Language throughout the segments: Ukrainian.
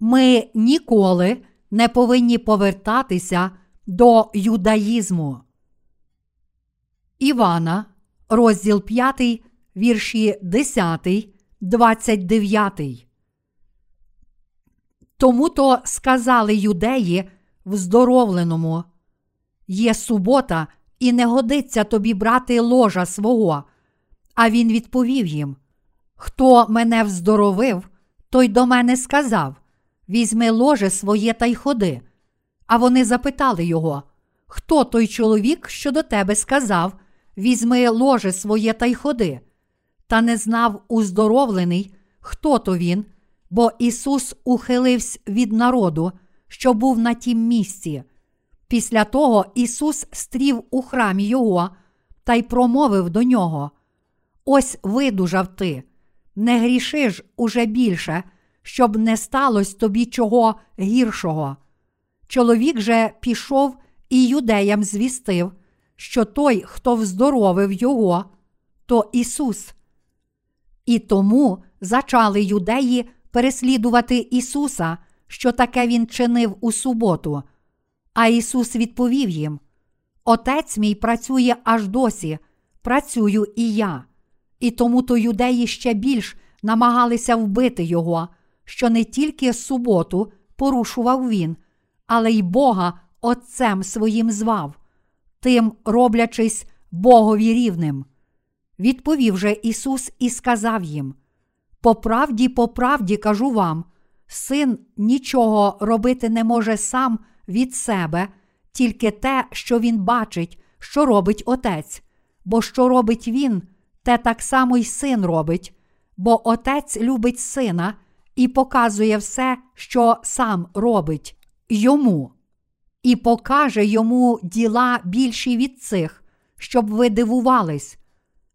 Ми ніколи не повинні повертатися до юдаїзму. Івана, розділ 5, вірші 10, 29. Тому-то сказали юдеї вздоровленому: «Є субота, і не годиться тобі брати ложа свого». А він відповів їм: «Хто мене вздоровив, той до мене сказав: візьми ложе своє та й ходи». А вони запитали його: «Хто той чоловік, що до тебе сказав: візьми ложе своє та й ходи?» Та не знав уздоровлений, хто то він, бо Ісус ухилився від народу, що був на тім місці. Після того Ісус стрів у храмі його та й промовив до нього: «Ось видужав ти, не гріши ж уже більше, щоб не сталось тобі чого гіршого». Чоловік же пішов і юдеям звістив, що той, хто вздоровив його, то Ісус. І тому зачали юдеї переслідувати Ісуса, що таке він чинив у суботу. А Ісус відповів їм: «Отець мій працює аж досі, працюю і я». І тому-то юдеї ще більш намагалися вбити його, що не тільки суботу порушував він, але й Бога Отцем своїм звав, тим роблячись Богові рівним. Відповів же Ісус і сказав їм: «По правді кажу вам, син нічого робити не може сам від себе, тільки те, що він бачить, що робить Отець. Бо що робить він, те так само й син робить, бо Отець любить сина і показує все, що сам робить, йому. І покаже йому діла більші від цих, щоб ви дивувались.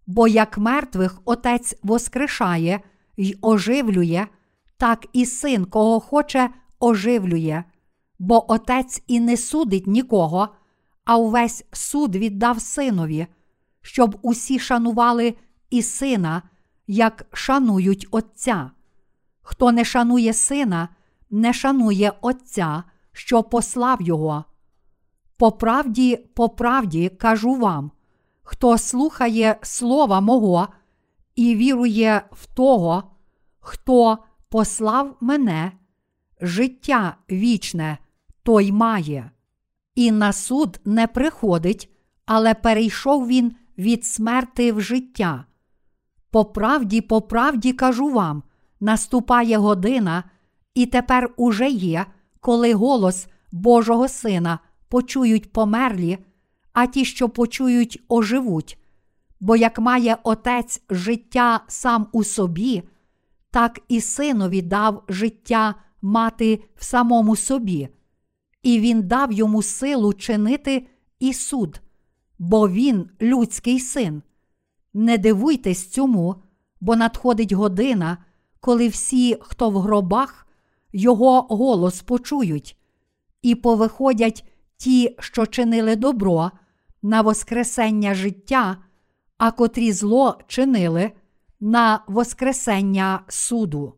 Бо як мертвих Отець воскрешає й оживлює, так і син, кого хоче, оживлює. Бо Отець і не судить нікого, а увесь суд віддав синові, щоб усі шанували і сина, як шанують Отця. Хто не шанує сина, не шанує Отця, що послав його. По правді кажу вам, хто слухає слова мого і вірує в того, хто послав мене, життя вічне той має. І на суд не приходить, але перейшов він від смерти в життя. По правді кажу вам, наступає година, і тепер уже є, коли голос Божого Сина почують померлі, а ті, що почують, оживуть. Бо як має Отець життя сам у собі, так і Синові дав життя мати в самому собі. І він дав йому силу чинити і суд, бо він людський син. Не дивуйтесь цьому, бо надходить година, коли всі, хто в гробах, його голос почують, і повиходять ті, що чинили добро, на воскресення життя, а котрі зло чинили, на воскресення суду.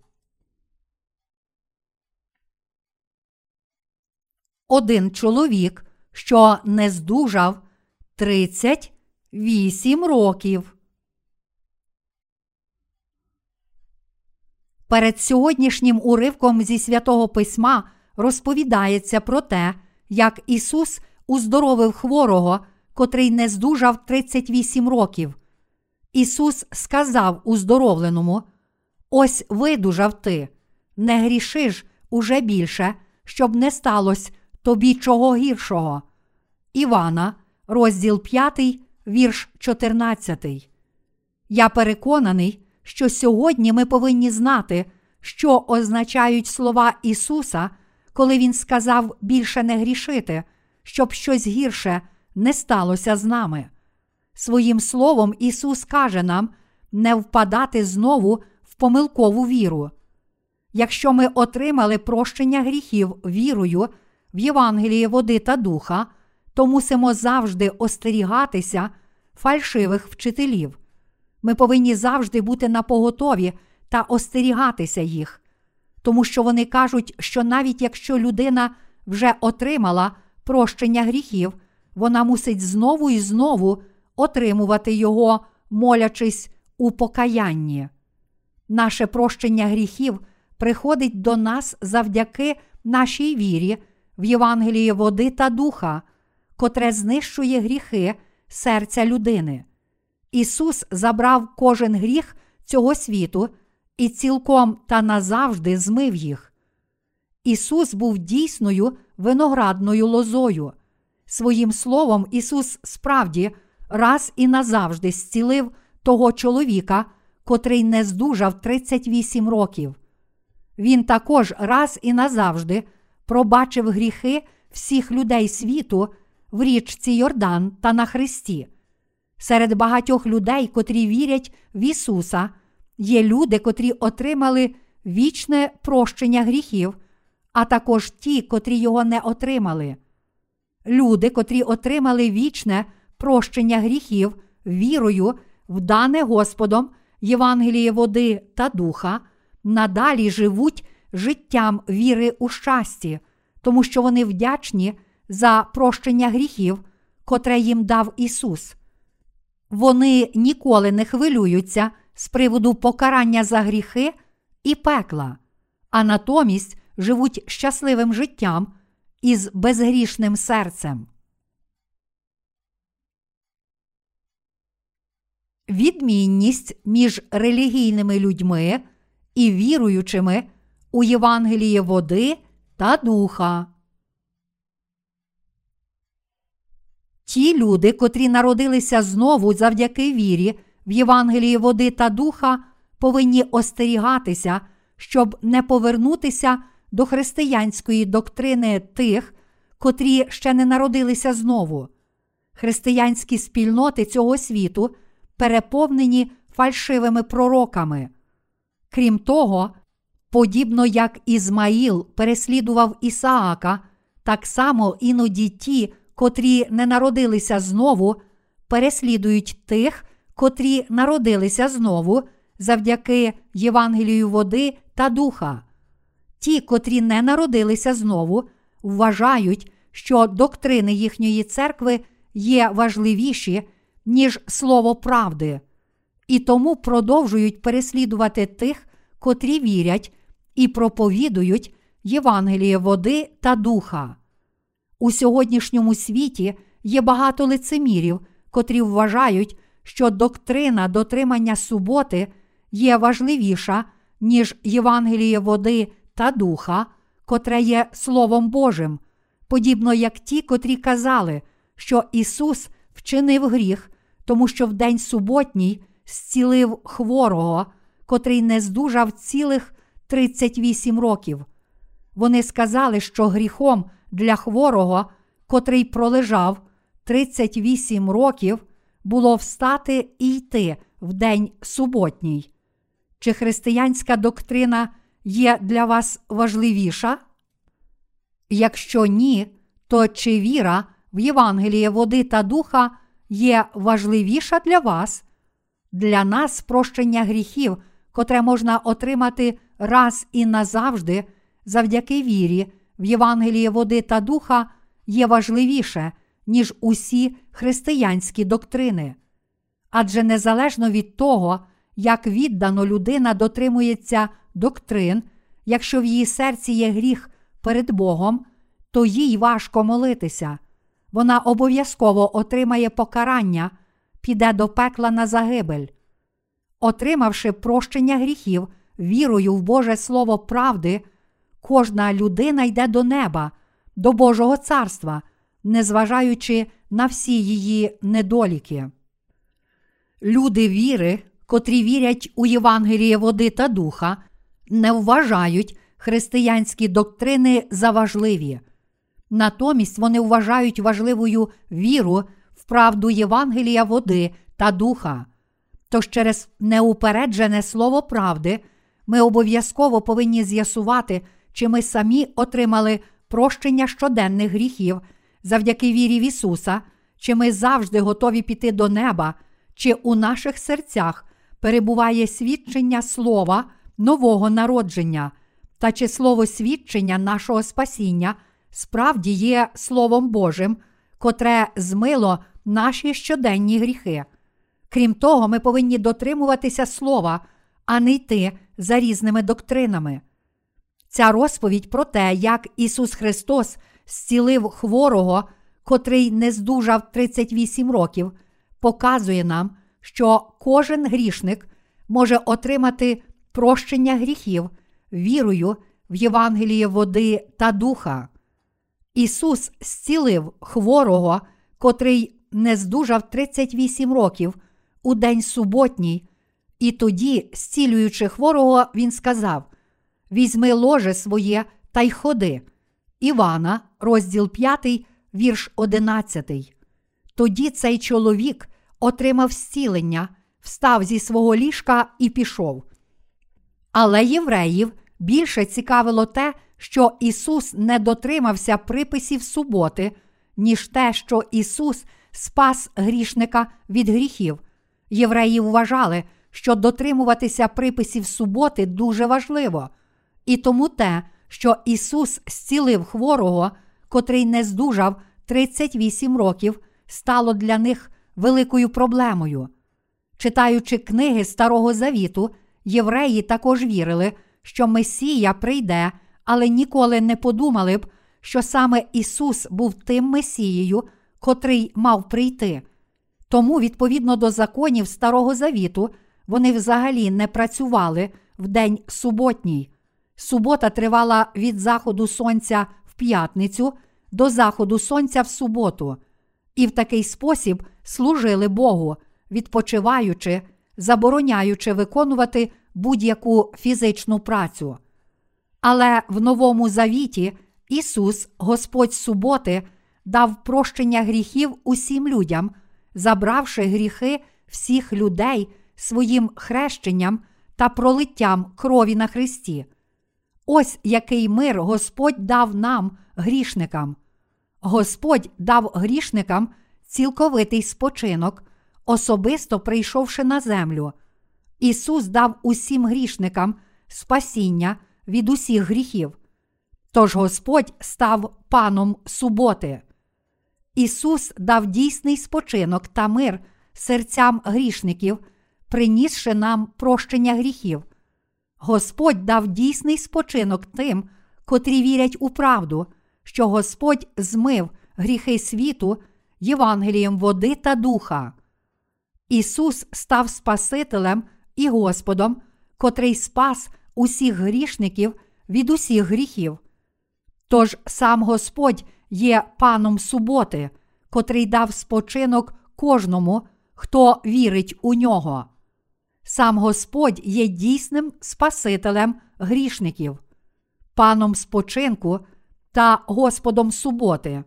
1 чоловік, що не здужав 38 років. Перед сьогоднішнім уривком зі Святого Письма розповідається про те, як Ісус уздоровив хворого, котрий не здужав 38 років. Ісус сказав уздоровленому: «Ось видужав ти, не гріши ж уже більше, щоб не сталось тобі чого гіршого». Івана, розділ 5, вірш 14. Я переконаний, що сьогодні ми повинні знати, що означають слова Ісуса, коли Він сказав більше не грішити, щоб щось гірше не сталося з нами. Своїм словом Ісус каже нам не впадати знову в помилкову віру. Якщо ми отримали прощення гріхів вірою в Євангелії води та Духа, то мусимо завжди остерігатися фальшивих вчителів. Ми повинні завжди бути напоготові та остерігатися їх. тому що вони кажуть, що навіть якщо людина вже отримала прощення гріхів, вона мусить знову і знову отримувати його, молячись у покаянні. Наше прощення гріхів приходить до нас завдяки нашій вірі в Євангеліє води та Духа, котре знищує гріхи серця людини. Ісус забрав кожен гріх цього світу і цілком та назавжди змив їх. Ісус був дійсною виноградною лозою. Своїм словом Ісус справді раз і назавжди зцілив того чоловіка, котрий не здужав 38 років. Він також раз і назавжди пробачив гріхи всіх людей світу в річці Йордан та на хресті. Серед багатьох людей, котрі вірять в Ісуса, є люди, котрі отримали вічне прощення гріхів, а також ті, котрі його не отримали. Люди, котрі отримали вічне прощення гріхів вірою в дане Господом Євангеліє води та Духа, надалі живуть життям віри у щасті, тому що вони вдячні за прощення гріхів, котре їм дав Ісус. Вони ніколи не хвилюються з приводу покарання за гріхи і пекла, а натомість живуть щасливим життям із безгрішним серцем. Відмінність між релігійними людьми і віруючими у Євангеліє води та Духа. Ті люди, котрі народилися знову завдяки вірі в Євангелії води та Духа, повинні остерігатися, щоб не повернутися до християнської доктрини тих, котрі ще не народилися знову. Християнські спільноти цього світу переповнені фальшивими пророками. Крім того, подібно як Ізмаїл переслідував Ісаака, так само іноді ті, котрі не народилися знову, переслідують тих, котрі народилися знову завдяки Євангелію води та Духа. Ті, котрі не народилися знову, вважають, що доктрини їхньої церкви є важливіші, ніж слово правди, і тому продовжують переслідувати тих, котрі вірять і проповідують Євангеліє води та Духа. У сьогоднішньому світі є багато лицемірів, котрі вважають, що доктрина дотримання суботи є важливіша, ніж Євангеліє води та Духа, котре є Словом Божим, подібно як ті, котрі казали, що Ісус вчинив гріх, тому що в день суботній зцілив хворого, котрий не здужав цілих 38 років. Вони сказали, що гріхом для хворого, котрий пролежав 38 років, було встати і йти в день суботній. Чи християнська доктрина є для вас важливіша? Якщо ні, то чи віра в Євангеліє води та Духа є важливіша для вас? Для нас прощення гріхів, котре можна отримати раз і назавжди завдяки вірі в Євангеліє води та Духа, є важливіше, ніж усі християнські доктрини. Адже незалежно від того, як віддано людина дотримується доктрин, якщо в її серці є гріх перед Богом, то їй важко молитися. Вона обов'язково отримає покарання, піде до пекла на загибель. Отримавши прощення гріхів вірою в Боже Слово правди, кожна людина йде до неба, до Божого Царства, незважаючи на всі її недоліки. Люди віри, котрі вірять у Євангеліє води та Духа, не вважають християнські доктрини за важливі. Натомість вони вважають важливою віру в правду Євангелія води та Духа. Тож через неупереджене слово правди ми обов'язково повинні з'ясувати, чи ми самі отримали прощення щоденних гріхів завдяки вірі в Ісуса, чи ми завжди готові піти до неба, чи у наших серцях перебуває свідчення слова нового народження, та чи слово свідчення нашого спасіння справді є Словом Божим, котре змило наші щоденні гріхи. Крім того, ми повинні дотримуватися слова, а не йти за різними доктринами. Ця розповідь про те, як Ісус Христос зцілив хворого, котрий не здужав 38 років, показує нам, що кожен грішник може отримати прощення гріхів вірою в Євангеліє води та Духа. Ісус зцілив хворого, котрий не здужав 38 років, у день суботній, і тоді, зцілюючи хворого, він сказав: «Візьми ложе своє та й ходи». Івана, розділ 5, вірш 11. Тоді цей чоловік отримав зцілення, встав зі свого ліжка і пішов. Але євреїв більше цікавило те, що Ісус не дотримався приписів суботи, ніж те, що Ісус спас грішника від гріхів. Євреї вважали, що дотримуватися приписів суботи дуже важливо. І тому те, що Ісус зцілив хворого, котрий не здужав 38 років, стало для них великою проблемою. Читаючи книги Старого Завіту, євреї також вірили, що Месія прийде, але ніколи не подумали б, що саме Ісус був тим Месією, котрий мав прийти. Тому, відповідно до законів Старого Завіту, вони взагалі не працювали в день суботній. Субота тривала від заходу сонця в п'ятницю до заходу сонця в суботу. І в такий спосіб служили Богу, відпочиваючи, забороняючи виконувати будь-яку фізичну працю. Але в Новому Завіті Ісус, Господь суботи, дав прощення гріхів усім людям, забравши гріхи всіх людей своїм хрещенням та пролиттям крові на хресті. Ось який мир Господь дав нам, грішникам. Господь дав грішникам цілковитий спочинок, особисто прийшовши на землю. Ісус дав усім грішникам спасіння від усіх гріхів. Тож Господь став паном суботи. Ісус дав дійсний спочинок та мир серцям грішників, принісши нам прощення гріхів. Господь дав дійсний спочинок тим, котрі вірять у правду, що Господь змив гріхи світу Євангелієм води та Духа. Ісус став Спасителем і Господом, котрий спас усіх грішників від усіх гріхів. Тож сам Господь є паном суботи, котрий дав спочинок кожному, хто вірить у нього. Сам Господь є дійсним спасителем грішників, паном спочинку та Господом суботи.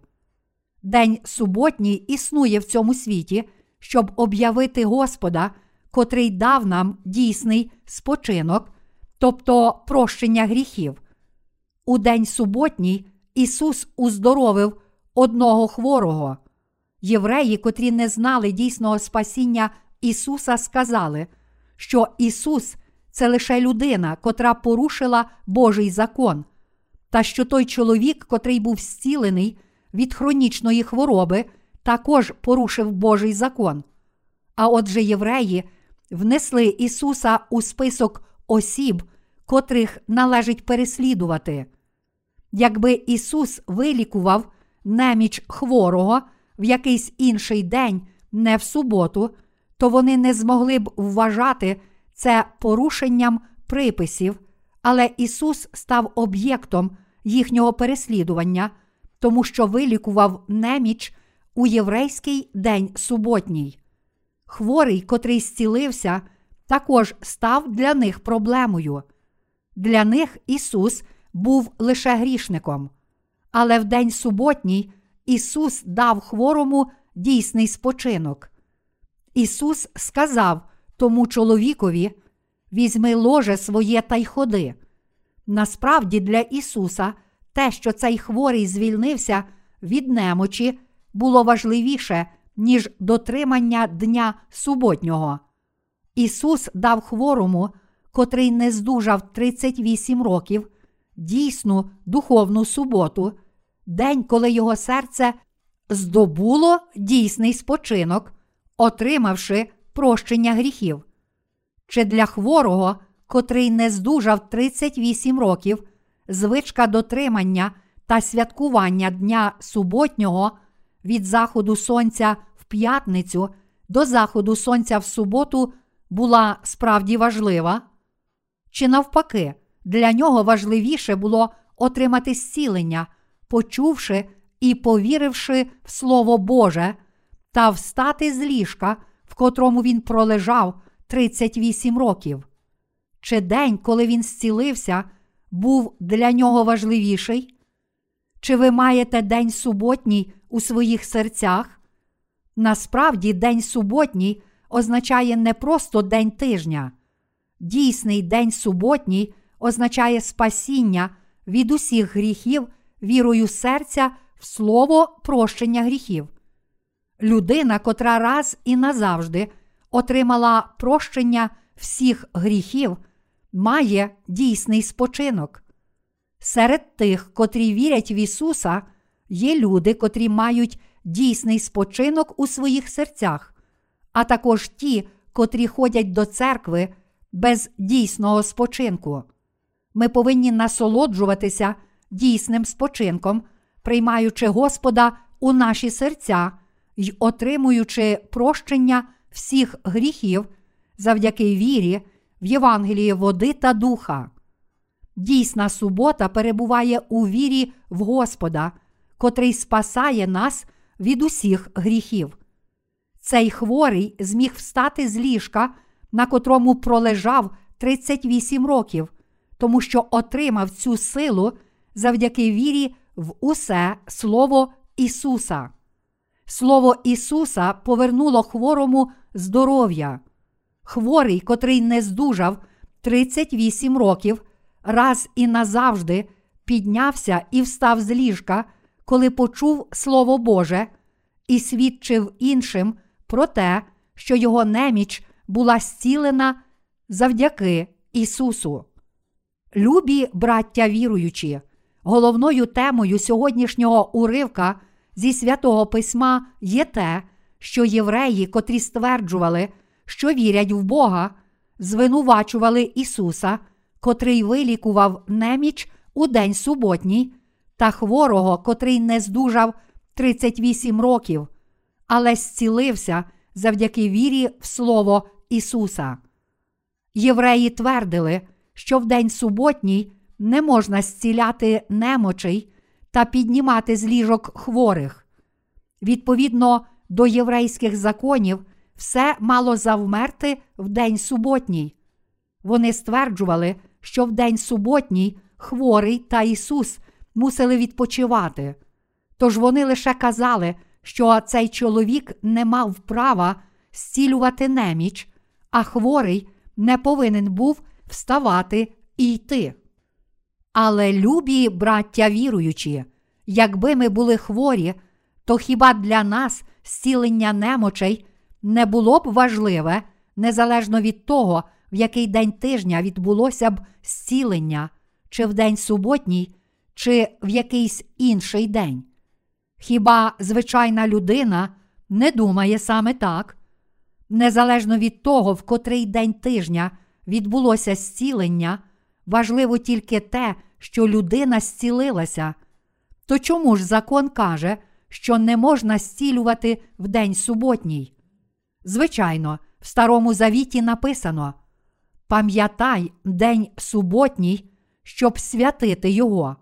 День суботній існує в цьому світі, щоб об'явити Господа, котрий дав нам дійсний спочинок, тобто прощення гріхів. У день суботній Ісус уздоровив одного хворого. Євреї, котрі не знали дійсного спасіння Ісуса, сказали, що Ісус – це лише людина, котра порушила Божий закон, та що той чоловік, котрий був зцілений від хронічної хвороби, також порушив Божий закон. А отже євреї внесли Ісуса у список осіб, котрих належить переслідувати. Якби Ісус вилікував неміч хворого в якийсь інший день, не в суботу, то вони не змогли б вважати це порушенням приписів, але Ісус став об'єктом їхнього переслідування, тому що вилікував неміч у єврейський день суботній. Хворий, котрий зцілився, також став для них проблемою. Для них Ісус був лише грішником. Але в день суботній Ісус дав хворому дійсний спочинок. Ісус сказав тому чоловікові: «Візьми ложе своє та й ходи». Насправді для Ісуса те, що цей хворий звільнився від немочі, було важливіше, ніж дотримання дня суботнього. Ісус дав хворому, котрий не здужав 38 років, дійсну духовну суботу, день, коли його серце здобуло дійсний спочинок, отримавши прощення гріхів. Чи для хворого, котрий не здужав 38 років, звичка дотримання та святкування дня суботнього від заходу сонця в п'ятницю до заходу сонця в суботу була справді важлива? Чи навпаки, для нього важливіше було отримати зцілення, почувши і повіривши в Слово Боже, та встати з ліжка, в котрому він пролежав 38 років? Чи день, коли він зцілився, був для нього важливіший? Чи ви маєте день суботній у своїх серцях? Насправді, день суботній означає не просто день тижня. Дійсний день суботній означає спасіння від усіх гріхів вірою серця в слово прощення гріхів. Людина, котра раз і назавжди отримала прощення всіх гріхів, має дійсний спочинок. Серед тих, котрі вірять в Ісуса, є люди, котрі мають дійсний спочинок у своїх серцях, а також ті, котрі ходять до церкви без дійсного спочинку. Ми повинні насолоджуватися дійсним спочинком, приймаючи Господа у наші серця й отримуючи прощення всіх гріхів завдяки вірі в Євангелії води та Духа. Дійсна субота перебуває у вірі в Господа, котрий спасає нас від усіх гріхів. Цей хворий зміг встати з ліжка, на котрому пролежав 38 років, тому що отримав цю силу завдяки вірі в усе Слово Ісуса. Слово Ісуса повернуло хворому здоров'я. Хворий, котрий не здужав 38 років, раз і назавжди піднявся і встав з ліжка, коли почув Слово Боже, і свідчив іншим про те, що його неміч була зцілена завдяки Ісусу. Любі браття віруючі, головною темою сьогоднішнього уривка зі Святого Письма є те, що євреї, котрі стверджували, що вірять в Бога, звинувачували Ісуса, котрий вилікував неміч у день суботній, та хворого, котрий не здужав 38 років, але зцілився завдяки вірі в Слово Ісуса. Євреї твердили, що в день суботній не можна зціляти немочей та піднімати з ліжок хворих. Відповідно до єврейських законів, все мало завмерти в день суботній. Вони стверджували, що в день суботній хворий та Ісус мусили відпочивати. Тож вони лише казали, що цей чоловік не мав права зцілювати неміч, а хворий не повинен був вставати і йти. Але, любі браття віруючі, якби ми були хворі, то хіба для нас зцілення немочей не було б важливе, незалежно від того, в який день тижня відбулося б зцілення, чи в день суботній, чи в якийсь інший день? Хіба звичайна людина не думає саме так? Незалежно від того, в котрий день тижня відбулося зцілення, важливо тільки те, що людина зцілилася. То чому ж закон каже, що не можна зцілювати в день суботній? Звичайно, в Старому Завіті написано: «Пам'ятай день суботній, щоб святити його.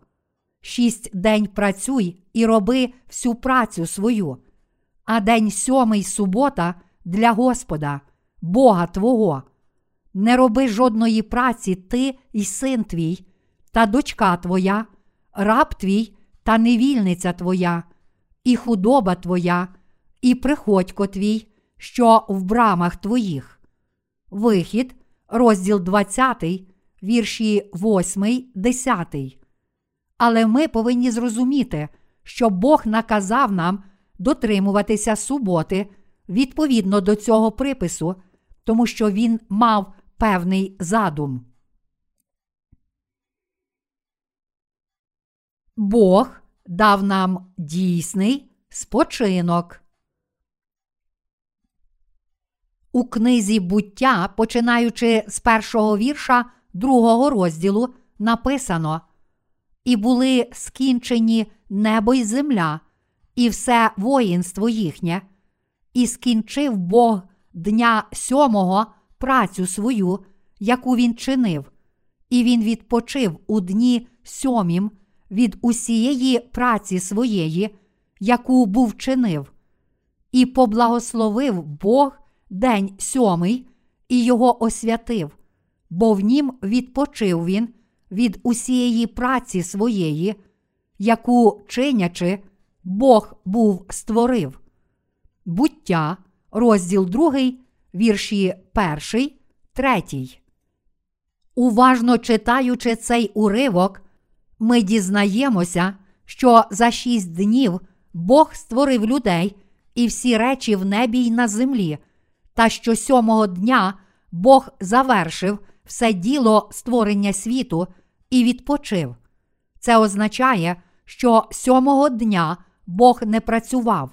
6 день працюй і роби всю працю свою, а день 7 субота для Господа, Бога твого. Не роби жодної праці ти і син твій, та дочка твоя, раб твій та невільниця твоя, і худоба твоя, і приходько твій, що в брамах твоїх». Вихід, розділ 20, вірші 8, 10. Але ми повинні зрозуміти, що Бог наказав нам дотримуватися суботи відповідно до цього припису, тому що він мав певний задум. Бог дав нам дійсний спочинок. У книзі «Буття», починаючи з 1-го вірша 2-го розділу, написано: «І були скінчені небо й земля, і все воїнство їхнє, і скінчив Бог дня 7-го працю свою, яку він чинив, і він відпочив у дні 7-ім від усієї праці своєї, яку був чинив. І поблагословив Бог день 7-й і його освятив, бо в нім відпочив він від усієї праці своєї, яку, чинячи, Бог був створив». Буття, розділ 2, вірші 1, 3. Уважно читаючи цей уривок, ми дізнаємося, що за 6 днів Бог створив людей і всі речі в небі й на землі, та що 7-го дня Бог завершив все діло створення світу і відпочив. Це означає, що 7-го дня Бог не працював.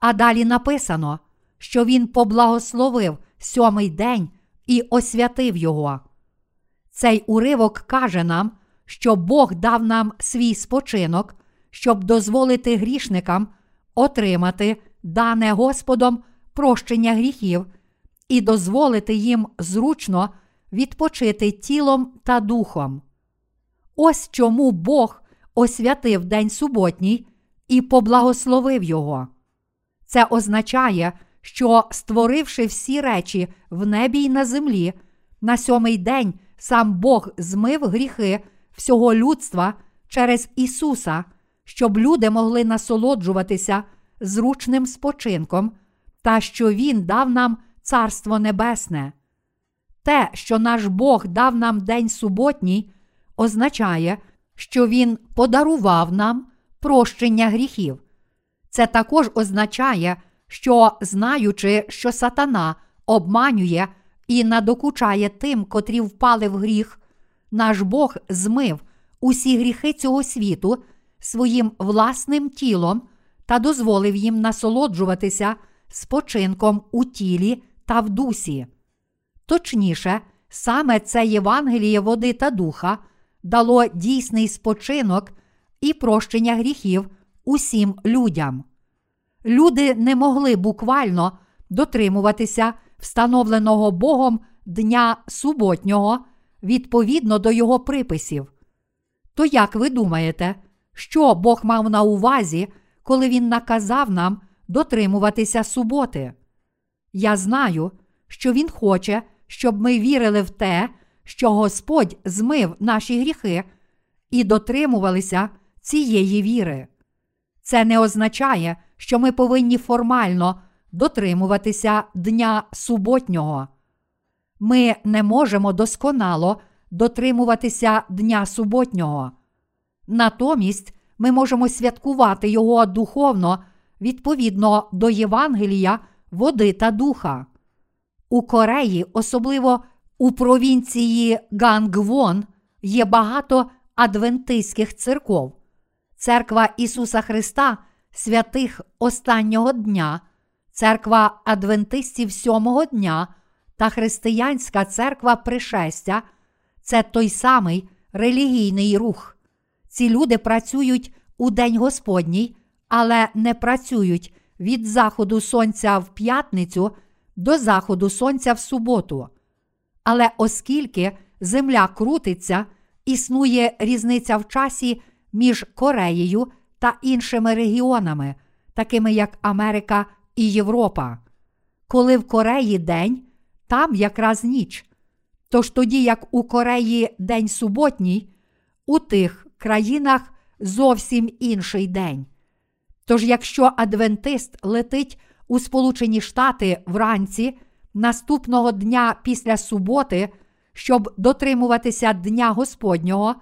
А далі написано, що він поблагословив 7-й день і освятив його. Цей уривок каже нам, що Бог дав нам свій спочинок, щоб дозволити грішникам отримати дане Господом прощення гріхів і дозволити їм зручно відпочити тілом та духом. Ось чому Бог освятив день суботній і поблагословив його. Це означає, що, створивши всі речі в небі й на землі, на 7-й день сам Бог змив гріхи всього людства через Ісуса, щоб люди могли насолоджуватися зручним спочинком, та що Він дав нам Царство Небесне. Те, що наш Бог дав нам день суботній, означає, що Він подарував нам прощення гріхів. Це також означає, що, знаючи, що сатана обманює і надокучає тим, котрі впали в гріх, наш Бог змив усі гріхи цього світу своїм власним тілом та дозволив їм насолоджуватися спочинком у тілі та в дусі. Точніше, саме це Євангеліє води та Духа дало дійсний спочинок і прощення гріхів усім людям. Люди не могли буквально дотримуватися встановленого Богом дня суботнього відповідно до його приписів. То як ви думаєте, що Бог мав на увазі, коли він наказав нам дотримуватися суботи? Я знаю, що він хоче, щоб ми вірили в те, що Господь змив наші гріхи і дотримувалися цієї віри. Це не означає, що ми повинні формально дотримуватися дня суботнього. Ми не можемо досконало дотримуватися дня суботнього. Натомість ми можемо святкувати його духовно відповідно до Євангелія води та Духа. У Кореї, особливо у провінції Гангвон, є багато адвентистських церков. Церква Ісуса Христа святих останнього дня, церква адвентистів 7-го дня та християнська церква пришестя – це той самий релігійний рух. Ці люди працюють у День Господній, але не працюють від заходу сонця в п'ятницю до заходу сонця в суботу. Але оскільки земля крутиться, існує різниця в часі між Кореєю та іншими регіонами, такими як Америка і Європа. Коли в Кореї день, там якраз ніч. Тож тоді, як у Кореї день суботній, у тих країнах зовсім інший день. Тож якщо адвентист летить у Сполучені Штати вранці наступного дня після суботи, щоб дотримуватися Дня Господнього,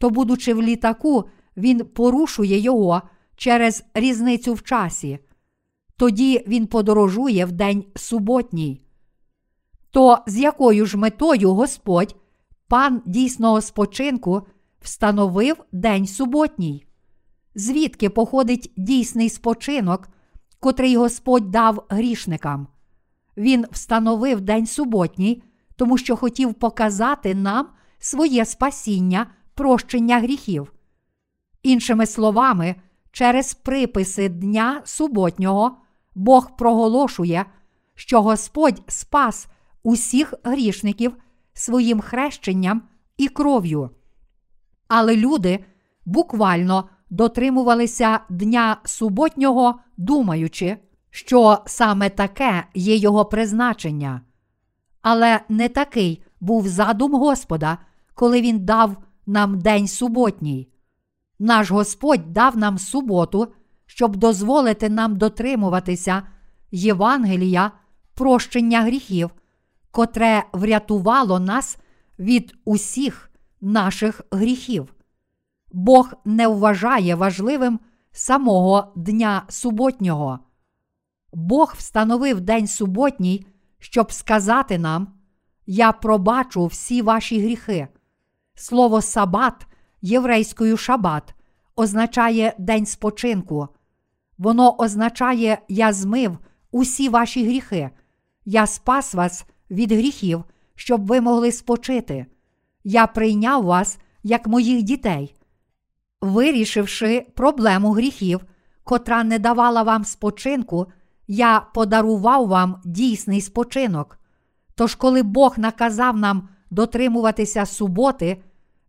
то, будучи в літаку, він порушує його через різницю в часі. Тоді він подорожує в день суботній. То з якою ж метою Господь, Пан дійсного спочинку, встановив день суботній? звідки походить дійсний спочинок, котрий Господь дав грішникам. Він встановив день суботній, тому що хотів показати нам своє спасіння, прощення гріхів. Іншими словами, через приписи дня суботнього Бог проголошує, що Господь спас усіх грішників своїм хрещенням і кров'ю. Але люди буквально дотримувалися дня суботнього, думаючи, що саме таке є його призначення. Але не такий був задум Господа, коли він дав нам день суботній. Наш Господь дав нам суботу, щоб дозволити нам дотримуватися Євангелія, прощення гріхів, котре врятувало нас від усіх наших гріхів. Бог не вважає важливим самого дня суботнього. Бог встановив день суботній, щоб сказати нам: «Я пробачу всі ваші гріхи». Слово «сабат» єврейською «шабат» означає «день спочинку». Воно означає «я змив усі ваші гріхи», «я спас вас від гріхів, щоб ви могли спочити», «я прийняв вас як моїх дітей». Вирішивши проблему гріхів, котра не давала вам спочинку, я подарував вам дійсний спочинок. Тож, коли Бог наказав нам дотримуватися суботи,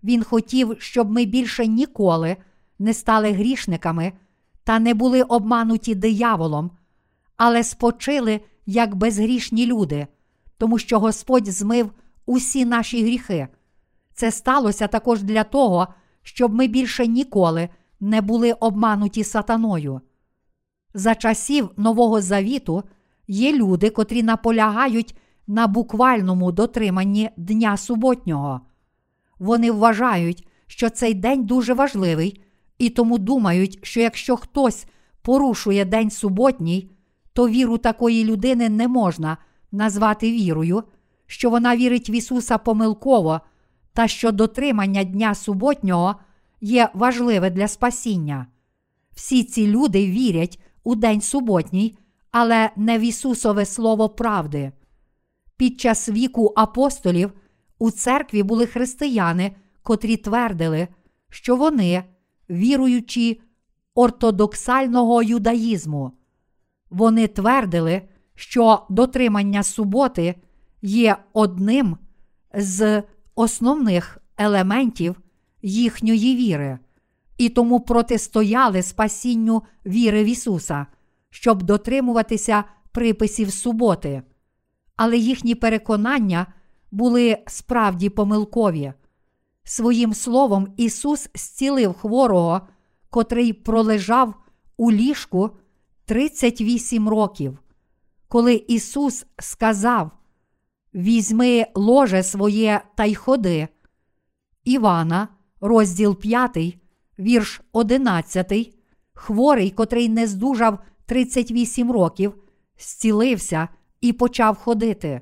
Він хотів, щоб ми більше ніколи не стали грішниками та не були обмануті дияволом, але спочили як безгрішні люди, тому що Господь змив усі наші гріхи. Це сталося також для того, щоб ми більше ніколи не були обмануті сатаною. За часів Нового Завіту є люди, котрі наполягають на буквальному дотриманні дня суботнього. Вони вважають, що цей день дуже важливий, і тому думають, що якщо хтось порушує день суботній, то віру такої людини не можна назвати вірою, що вона вірить в Ісуса помилково та що дотримання дня суботнього є важливе для спасіння. Всі ці люди вірять у день суботній, але не в Ісусове слово правди. Під час віку апостолів у церкві були християни, котрі твердили, що вони віруючі ортодоксального юдаїзму. Вони твердили, що дотримання суботи є одним з основних елементів їхньої віри, і тому протистояли спасінню віри в Ісуса, щоб дотримуватися приписів суботи. Але їхні переконання були справді помилкові. Своїм словом Ісус зцілив хворого, котрий пролежав у ліжку 38 років. Коли Ісус сказав: «Візьми ложе своє та й ходи», Івана, розділ 5, вірш 11, хворий, котрий не здужав 38 років, зцілився і почав ходити.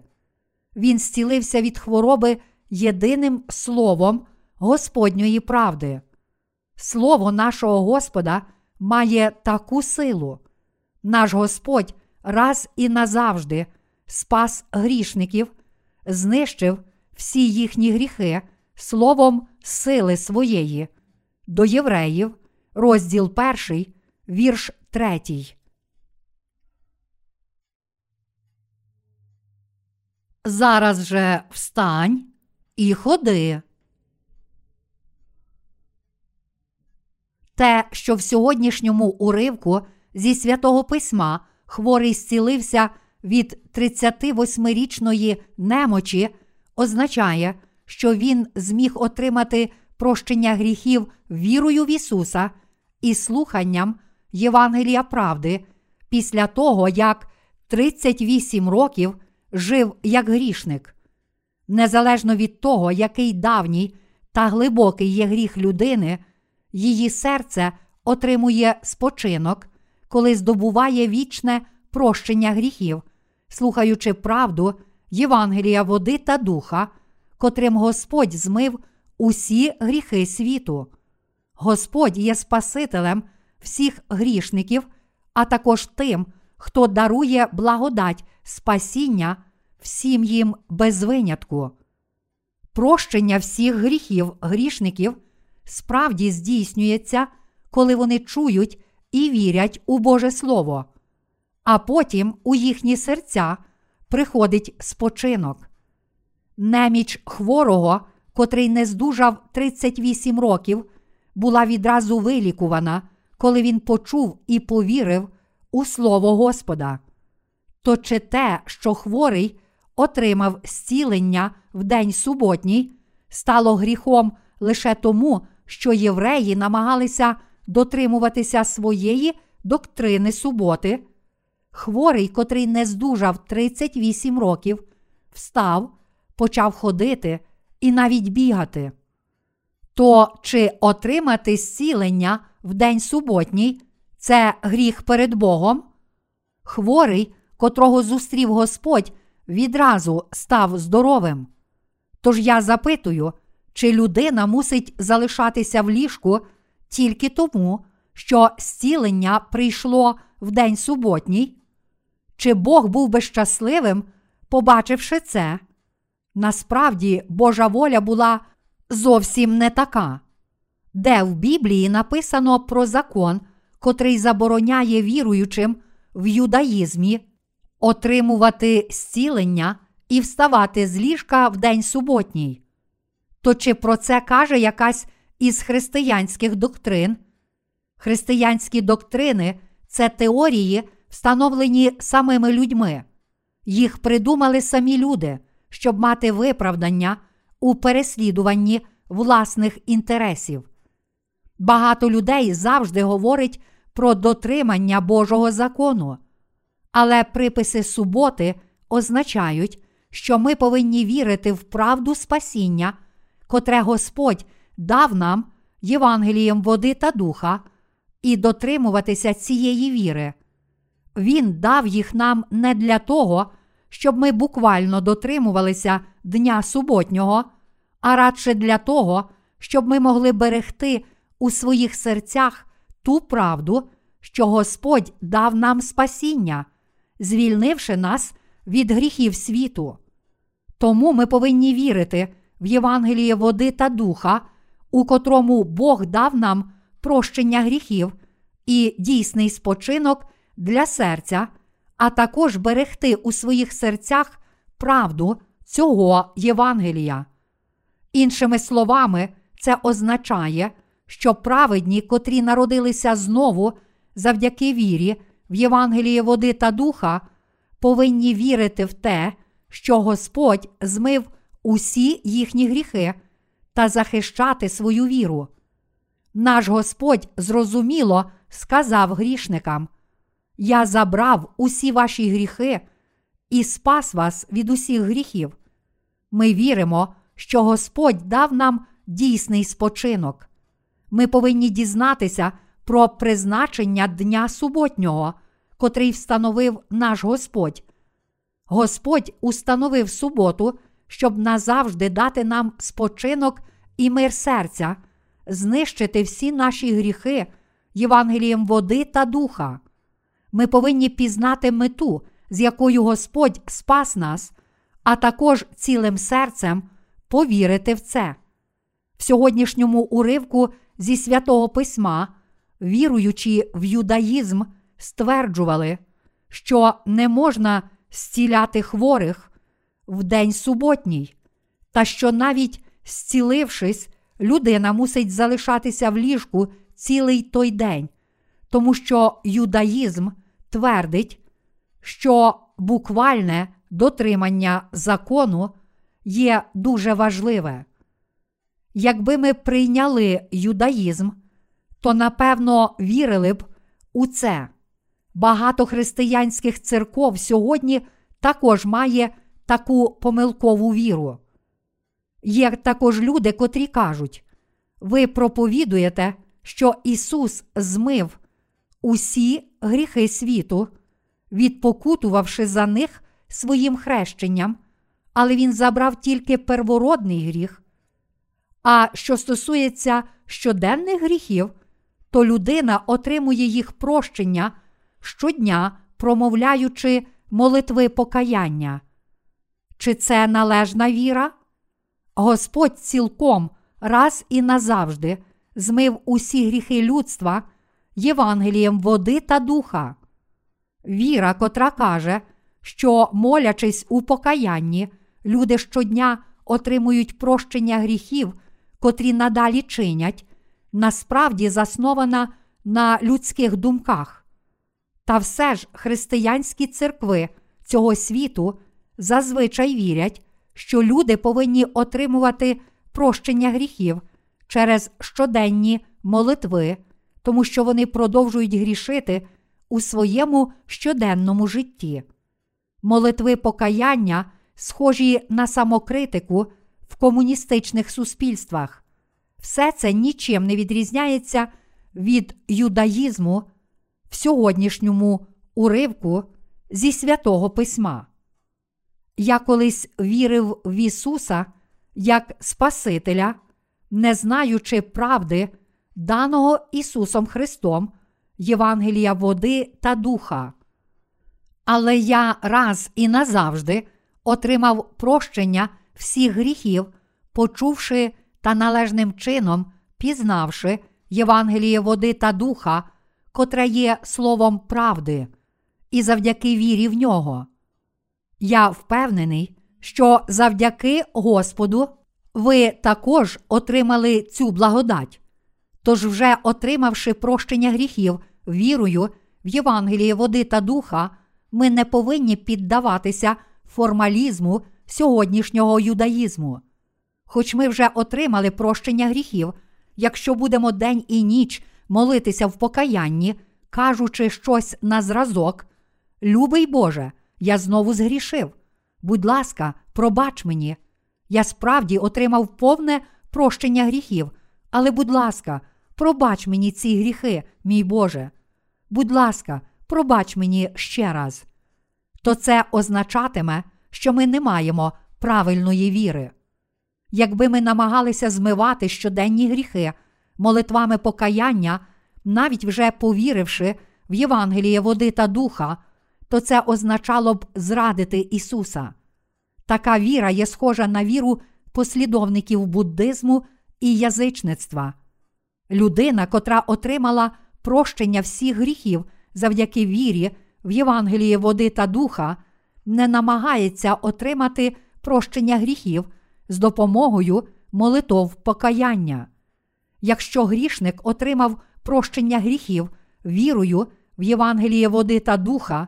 Він зцілився від хвороби єдиним словом Господньої правди. Слово нашого Господа має таку силу. Наш Господь раз і назавжди спас грішників, знищив всі їхні гріхи словом сили своєї. До Євреїв, розділ 1, вірш 3. Зараз же встань і ходи. Те, що в сьогоднішньому уривку зі Святого Письма хворий зцілився від 38-річної немочі, означає, що він зміг отримати прощення гріхів вірою в Ісуса і слуханням Євангелія правди після того, як 38 років жив як грішник. Незалежно від того, який давній та глибокий є гріх людини, її серце отримує спочинок, коли здобуває вічне прощення гріхів, слухаючи правду Євангелія води та Духа, котрим Господь змив усі гріхи світу. Господь є Спасителем всіх грішників, а також тим, хто дарує благодать спасіння всім їм без винятку. Прощення всіх гріхів грішників справді здійснюється, коли вони чують і вірять у Боже Слово, а потім у їхні серця приходить спочинок. Неміч хворого, котрий не здужав 38 років, була відразу вилікувана, коли він почув і повірив у Слово Господа. То чи те, що хворий отримав зцілення в день суботній, стало гріхом лише тому, що євреї намагалися дотримуватися своєї доктрини суботи? Хворий, котрий не здужав 38 років, встав, почав ходити і навіть бігати. То чи отримати зцілення в день суботній – це гріх перед Богом? Хворий, котрого зустрів Господь, відразу став здоровим. Тож я запитую, чи людина мусить залишатися в ліжку тільки тому, що зцілення прийшло в день суботній? Чи Бог був би щасливим, побачивши це? Насправді, Божа воля була зовсім не така. Де в Біблії написано про закон, котрий забороняє віруючим в юдаїзмі отримувати зцілення і вставати з ліжка в день суботній? То чи про це каже якась із християнських доктрин? Християнські доктрини – це теорії, встановлені самими людьми. Їх придумали самі люди, щоб мати виправдання у переслідуванні власних інтересів. Багато людей завжди говорить про дотримання Божого закону, але приписи суботи означають, що ми повинні вірити в правду спасіння, котре Господь дав нам Євангелієм води та Духа, і дотримуватися цієї віри. Він дав їх нам не для того, щоб ми буквально дотримувалися дня суботнього, а радше для того, щоб ми могли берегти у своїх серцях ту правду, що Господь дав нам спасіння, звільнивши нас від гріхів світу. Тому ми повинні вірити в Євангеліє води та Духа, у котрому Бог дав нам прощення гріхів і дійсний спочинок для серця, а також берегти у своїх серцях правду цього Євангелія. Іншими словами, це означає, що праведні, котрі народилися знову завдяки вірі в Євангеліє води та Духа, повинні вірити в те, що Господь змив усі їхні гріхи, та захищати свою віру. Наш Господь зрозуміло сказав грішникам: «Я забрав усі ваші гріхи і спас вас від усіх гріхів». Ми віримо, що Господь дав нам дійсний спочинок. Ми повинні дізнатися про призначення дня суботнього, котрий встановив наш Господь. Господь установив суботу, щоб назавжди дати нам спочинок і мир серця, знищити всі наші гріхи Євангелієм води та Духа. Ми повинні пізнати мету, з якою Господь спас нас, а також цілим серцем повірити в це. В сьогоднішньому уривку зі Святого Письма віруючі в юдаїзм стверджували, що не можна зціляти хворих в день суботній, та що навіть зцілившись, людина мусить залишатися в ліжку цілий той день, тому що юдаїзм твердить, що буквальне дотримання закону є дуже важливе. Якби ми прийняли юдаїзм, то, напевно, вірили б у це. Багато християнських церков сьогодні також має таку помилкову віру. Є також люди, котрі кажуть: «Ви проповідуєте, що Ісус змив усі гріхи світу, відпокутувавши за них своїм хрещенням, але Він забрав тільки первородний гріх. А що стосується щоденних гріхів, то людина отримує їх прощення щодня, промовляючи молитви покаяння. Чи це належна віра? Господь цілком раз і назавжди змив усі гріхи людства Євангелієм води та Духа. Віра, котра каже, що, молячись у покаянні, люди щодня отримують прощення гріхів, котрі надалі чинять, насправді заснована на людських думках. Та все ж християнські церкви цього світу зазвичай вірять, що люди повинні отримувати прощення гріхів через щоденні молитви, тому що вони продовжують грішити у своєму щоденному житті. Молитви покаяння схожі на самокритику в комуністичних суспільствах. Все це нічим не відрізняється від юдаїзму в сьогоднішньому уривку зі Святого Письма. Я колись вірив в Ісуса як Спасителя, не знаючи правди, даного Ісусом Христом, Євангелія води та Духа. Але я раз і назавжди отримав прощення всіх гріхів, почувши та належним чином пізнавши Євангеліє води та Духа, котре є словом правди, і завдяки вірі в нього. Я впевнений, що завдяки Господу ви також отримали цю благодать. Тож вже отримавши прощення гріхів вірою в Євангеліє води та Духа, ми не повинні піддаватися формалізму сьогоднішнього юдаїзму. Хоч ми вже отримали прощення гріхів, якщо будемо день і ніч молитися в покаянні, кажучи щось на зразок: «Любий Боже, я знову згрішив. Будь ласка, пробач мені. Я справді отримав повне прощення гріхів, але, будь ласка, пробач мені ці гріхи, мій Боже. Будь ласка, пробач мені ще раз». То це означатиме, що ми не маємо правильної віри. Якби ми намагалися змивати щоденні гріхи молитвами покаяння, навіть вже повіривши в Євангеліє води та Духа, то це означало б зрадити Ісуса. Така віра є схожа на віру послідовників буддизму і язичництва. Людина, котра отримала прощення всіх гріхів завдяки вірі в Євангелії води та Духа, не намагається отримати прощення гріхів з допомогою молитов покаяння. Якщо грішник отримав прощення гріхів вірою в Євангелії води та Духа,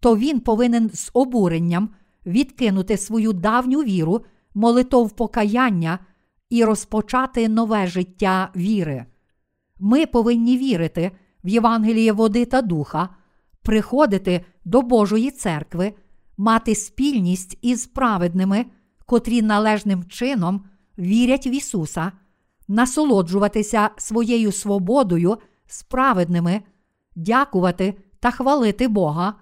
то він повинен з обуренням відкинути свою давню віру молитов покаяння і розпочати нове життя віри. Ми повинні вірити в Євангеліє води та Духа, приходити до Божої церкви, мати спільність із праведними, котрі належним чином вірять в Ісуса, насолоджуватися своєю свободою з праведними, дякувати та хвалити Бога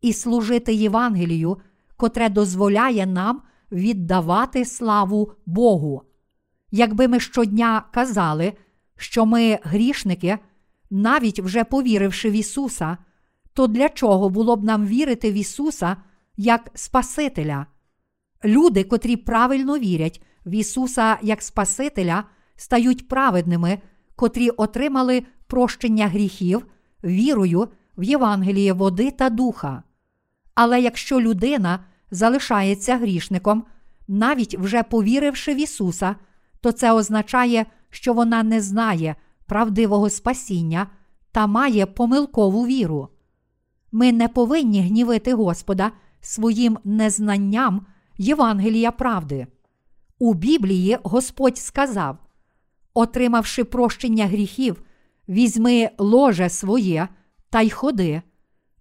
і служити Євангелію, котре дозволяє нам віддавати славу Богу. Якби ми щодня казали, що ми грішники, навіть вже повіривши в Ісуса, то для чого було б нам вірити в Ісуса як Спасителя? Люди, котрі правильно вірять в Ісуса як Спасителя, стають праведними, котрі отримали прощення гріхів вірою в Євангеліє води та Духа. Але якщо людина залишається грішником, навіть вже повіривши в Ісуса, то це означає, що вона не знає правдивого спасіння та має помилкову віру. Ми не повинні гнівити Господа своїм незнанням Євангелія правди. У Біблії Господь сказав: «Отримавши прощення гріхів, візьми ложе своє та й ходи».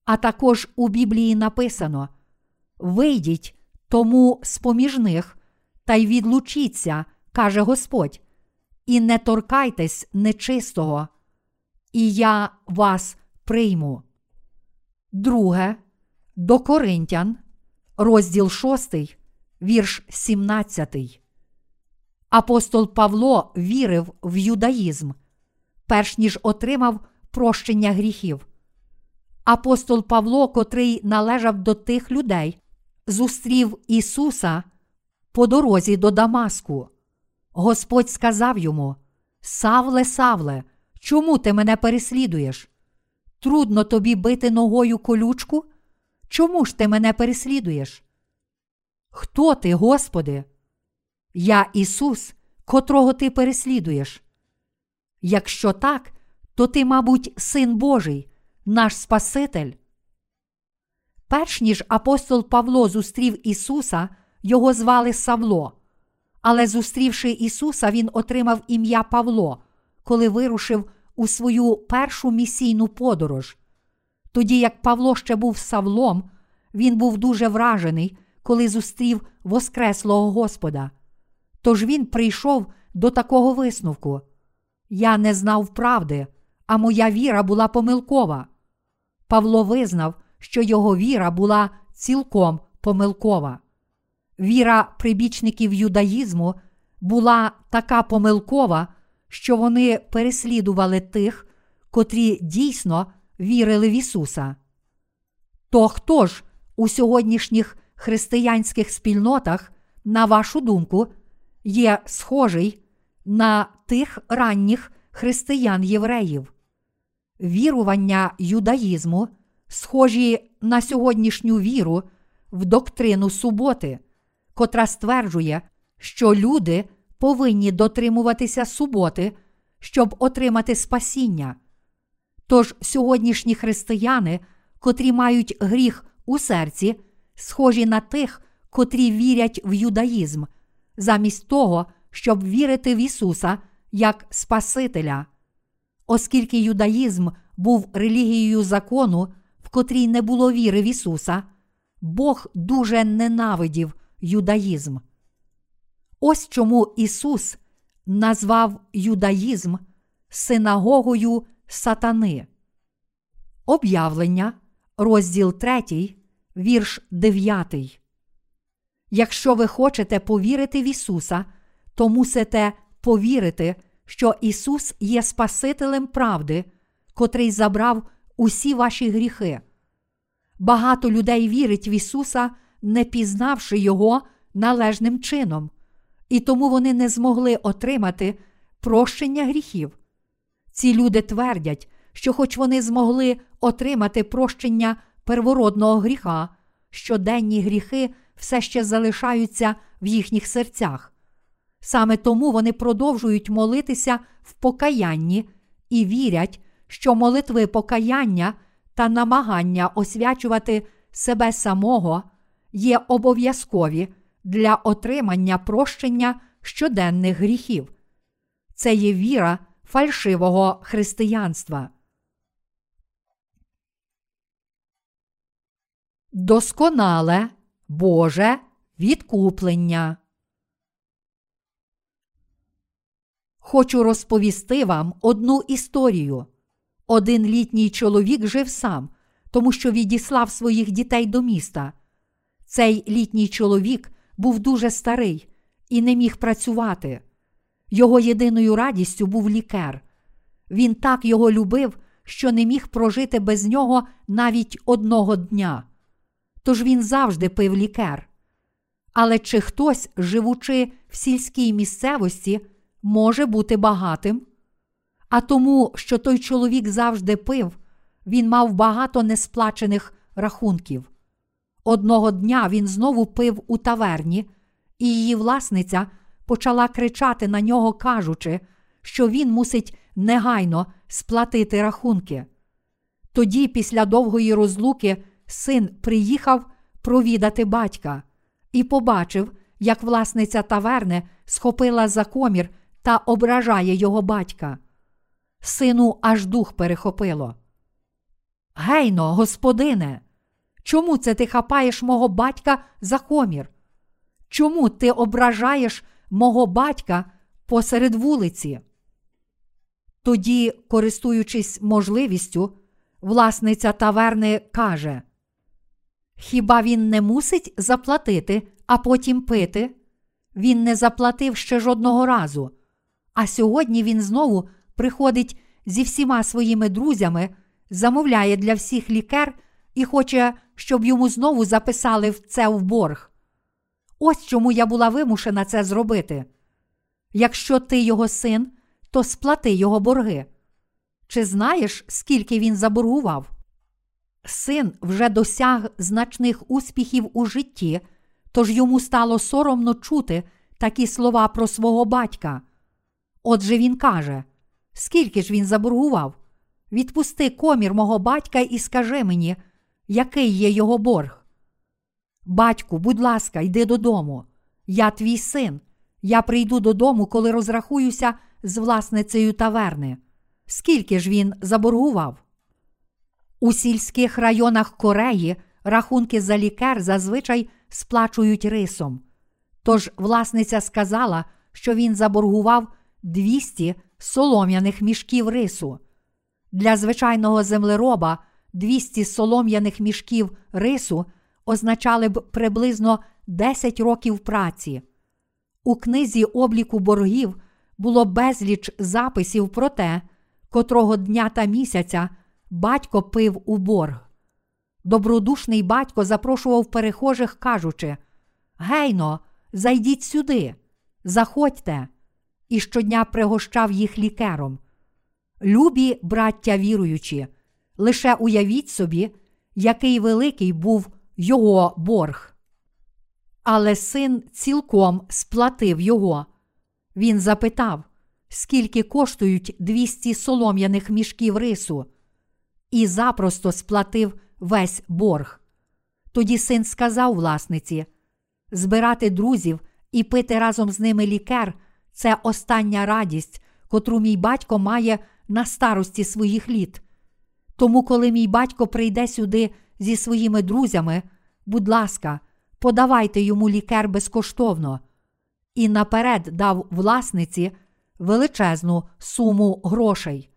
А також у Біблії написано: «Вийдіть тому з-поміж них та й відлучіться, каже Господь, і не торкайтесь нечистого, і я вас прийму». 2. До Коринтян, розділ 6, вірш 17. Апостол Павло вірив в юдаїзм. перш ніж отримав прощення гріхів. Апостол Павло, котрий належав до тих людей, зустрів Ісуса по дорозі до Дамаску. Господь сказав йому: «Савле, Савле, чому ти мене переслідуєш? Трудно тобі бити ногою колючку? Чому ж ти мене переслідуєш?» «Хто ти, Господи?» «Я Ісус, котрого ти переслідуєш». «Якщо так, то ти, мабуть, Син Божий, наш Спаситель». Перш ніж апостол Павло зустрів Ісуса, його звали Савло. Але зустрівши Ісуса, він отримав ім'я Павло, коли вирушив у свою першу місійну подорож. Тоді як Павло ще був Савлом, він був дуже вражений, коли зустрів воскреслого Господа. Тож він прийшов до такого висновку: «Я не знав правди, а моя віра була помилкова». Павло визнав, що його віра була цілком помилкова. Віра прибічників юдаїзму була така помилкова, що вони переслідували тих, котрі дійсно вірили в Ісуса. То хто ж у сьогоднішніх християнських спільнотах, на вашу думку, є схожий на тих ранніх християн-євреїв? Вірування юдаїзму схожі на сьогоднішню віру в доктрину суботи, котра стверджує, що люди повинні дотримуватися суботи, щоб отримати спасіння. Тож сьогоднішні християни, котрі мають гріх у серці, схожі на тих, котрі вірять в юдаїзм, замість того, щоб вірити в Ісуса як Спасителя. Оскільки юдаїзм був релігією закону, в котрій не було віри в Ісуса, Бог дуже ненавидів юдаїзм. Ось чому Ісус назвав юдаїзм синагогою сатани. Об'явлення, розділ 3, вірш 9. Якщо ви хочете повірити в Ісуса, то мусите повірити, що Ісус є Спасителем правди, котрий забрав усі ваші гріхи. Багато людей вірить в Ісуса, не пізнавши Його належним чином, і тому вони не змогли отримати прощення гріхів. Ці люди твердять, що хоч вони змогли отримати прощення первородного гріха, щоденні гріхи все ще залишаються в їхніх серцях. Саме тому вони продовжують молитися в покаянні і вірять, що молитви покаяння та намагання освячувати себе самого є обов'язкові для отримання прощення щоденних гріхів. Це є віра фальшивого християнства. Досконале Боже відкуплення. Хочу розповісти вам одну історію. Один літній чоловік жив сам, тому що відіслав своїх дітей до міста. Цей літній чоловік був дуже старий і не міг працювати. Його єдиною радістю був лікар. Він так його любив, що не міг прожити без нього навіть одного дня. Тож він завжди пив лікер. Але чи хтось, живучи в сільській місцевості, може бути багатим? А тому, що той чоловік завжди пив, він мав багато несплачених рахунків. Одного дня він знову пив у таверні, і її власниця почала кричати на нього, кажучи, що він мусить негайно сплатити рахунки. Тоді, після довгої розлуки, син приїхав провідати батька і побачив, як власниця таверни схопила за комір та ображає його батька. Сину аж дух перехопило. «Гейно, господине, чому це ти хапаєш мого батька за комір? Чому ти ображаєш мого батька посеред вулиці?» Тоді, користуючись можливістю, власниця таверни каже: «Хіба він не мусить заплатити, а потім пити? Він не заплатив ще жодного разу. А сьогодні він знову приходить зі всіма своїми друзями, замовляє для всіх лікер і хоче, щоб йому знову записали це в борг. Ось чому я була вимушена це зробити. Якщо ти його син, то сплати його борги. Чи знаєш, скільки він заборгував? Син вже досяг значних успіхів у житті, тож йому стало соромно чути такі слова про свого батька. Отже він каже: скільки ж він заборгував? Відпусти комір мого батька і скажи мені, який є його борг. Батьку, будь ласка, йди додому. Я твій син. Я прийду додому, коли розрахуюся з власницею таверни. Скільки ж він заборгував? У сільських районах Кореї рахунки за лікар зазвичай сплачують рисом. Тож власниця сказала, що він заборгував 200 солом'яних мішків рису. Для звичайного землероба 200 солом'яних мішків рису означали б приблизно 10 років праці. У книзі обліку боргів було безліч записів про те, котрого дня та місяця батько пив у борг. Добродушний батько запрошував перехожих, кажучи: «Гейно, зайдіть сюди, заходьте», і щодня пригощав їх лікером. Любі браття віруючі, лише уявіть собі, який великий був його борг. Але син цілком сплатив його. Він запитав: скільки коштують 200 солом'яних мішків рису? І запросто сплатив весь борг. Тоді син сказав власниці: збирати друзів і пити разом з ними лікер – це остання радість, котру мій батько має на старості своїх літ. Тому, коли мій батько прийде сюди зі своїми друзями, будь ласка, подавайте йому лікер безкоштовно. І наперед дав власниці величезну суму грошей.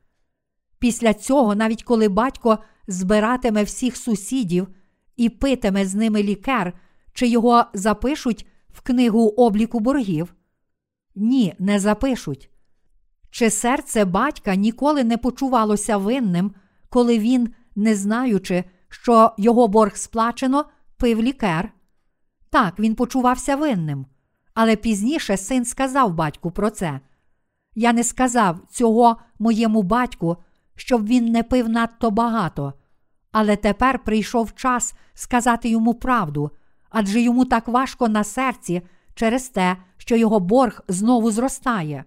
Після цього, навіть коли батько збиратиме всіх сусідів і питиме з ними лікер, чи його запишуть в книгу обліку боргів? Ні, не запишуть. Чи серце батька ніколи не почувалося винним, коли він, не знаючи, що його борг сплачено, пив лікер? Так, він почувався винним. Але пізніше син сказав батьку про це. Я не сказав цього моєму батьку, щоб він не пив надто багато. Але тепер прийшов час сказати йому правду, адже йому так важко на серці через те, що його борг знову зростає.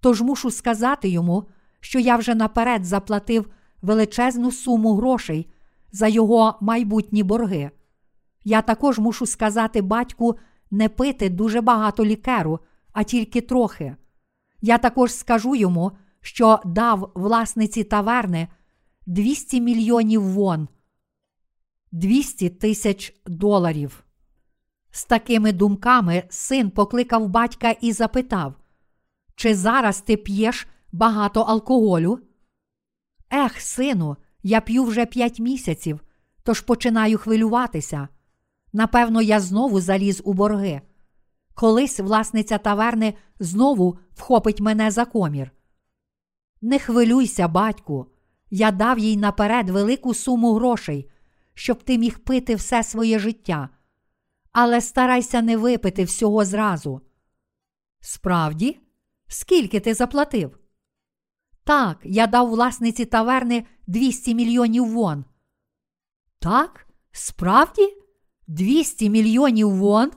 Тож мушу сказати йому, що я вже наперед заплатив величезну суму грошей за його майбутні борги. Я також мушу сказати батьку не пити дуже багато лікеру, а тільки трохи. Я також скажу йому, що дав власниці таверни 200 мільйонів вон, 200 тисяч доларів. З такими думками син покликав батька і запитав: чи зараз ти п'єш багато алкоголю? Ех, сину, я п'ю вже 5 місяців, тож починаю хвилюватися. Напевно, я знову заліз у борги. Колись власниця таверни знову вхопить мене за комір. Не хвилюйся, батьку. Я дав їй наперед велику суму грошей, щоб ти міг пити все своє життя. Але старайся не випити всього зразу. Справді? Скільки ти заплатив? Так, я дав власниці таверни 200 мільйонів вон. Так? Справді? 200 мільйонів вон?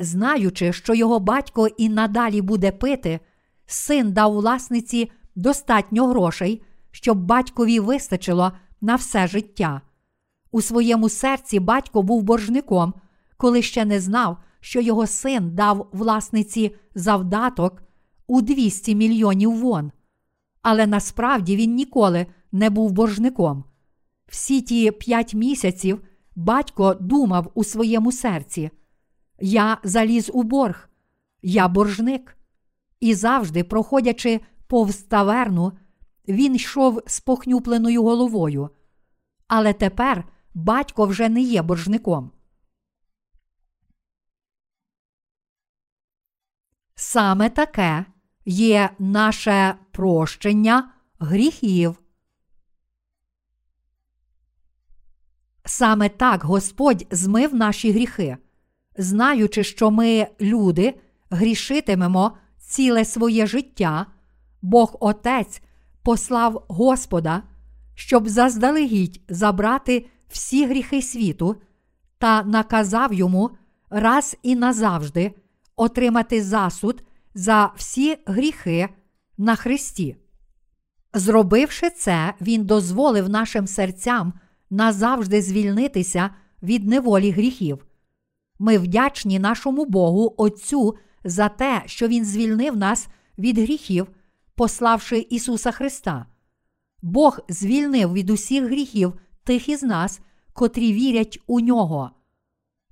Знаючи, що його батько і надалі буде пити, син дав власниці достатньо грошей, щоб батькові вистачило на все життя. У своєму серці батько був боржником, коли ще не знав, що його син дав власниці завдаток у 200 мільйонів вон. Але насправді він ніколи не був боржником. Всі ті 5 місяців батько думав у своєму серці: я заліз у борг, я боржник. І завжди, проходячи повз таверну, він йшов з похнюпленою головою. Але тепер батько вже не є боржником. Саме таке є наше прощення гріхів. Саме так Господь змив наші гріхи, знаючи, що ми, люди, грішитимемо ціле своє життя, Бог Отець послав Господа, щоб заздалегідь забрати всі гріхи світу та наказав йому раз і назавжди отримати засуд за всі гріхи на Христі. Зробивши це, Він дозволив нашим серцям назавжди звільнитися від неволі гріхів. Ми вдячні нашому Богу Отцю за те, що Він звільнив нас від гріхів, пославши Ісуса Христа. Бог звільнив від усіх гріхів тих із нас, котрі вірять у Нього.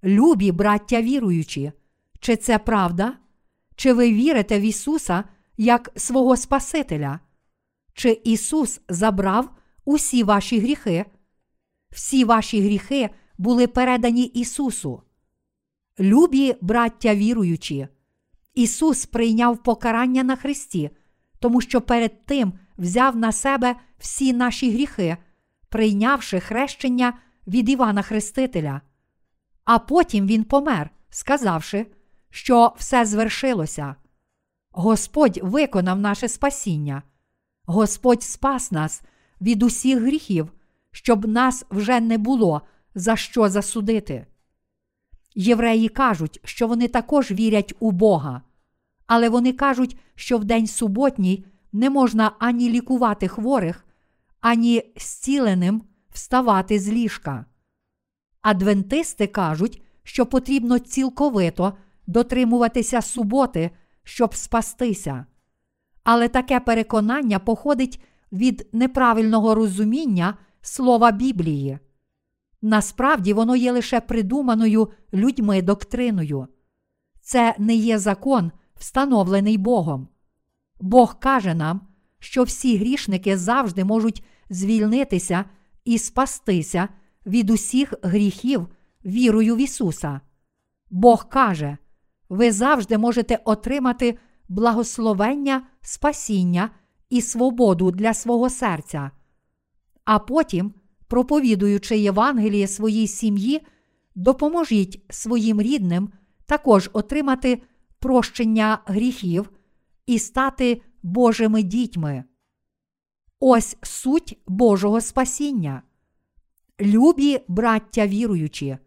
Любі, браття віруючі, чи це правда? Чи ви вірите в Ісуса як свого Спасителя? Чи Ісус забрав усі ваші гріхи? Всі ваші гріхи були передані Ісусу. Любі, браття віруючі, Ісус прийняв покарання на Христі, тому що перед тим взяв на себе всі наші гріхи, прийнявши хрещення від Івана Хрестителя. А потім Він помер, сказавши, що все звершилося. Господь виконав наше спасіння. Господь спас нас від усіх гріхів, щоб нас вже не було за що засудити. Євреї кажуть, що вони також вірять у Бога. Але вони кажуть, що в день суботній не можна ані лікувати хворих, ані зціленим вставати з ліжка. Адвентисти кажуть, що потрібно цілковито дотримуватися суботи, щоб спастися. Але таке переконання походить від неправильного розуміння слова Біблії. Насправді воно є лише придуманою людьми доктриною. Це не є закон, встановлений Богом. Бог каже нам, що всі грішники завжди можуть звільнитися і спастися від усіх гріхів вірою в Ісуса. Бог каже, ви завжди можете отримати благословення, спасіння і свободу для свого серця. А потім, проповідуючи Євангеліє своїй сім'ї, допоможіть своїм рідним також отримати прощення гріхів і стати Божими дітьми. Ось суть Божого спасіння. Любі, браття віруючі,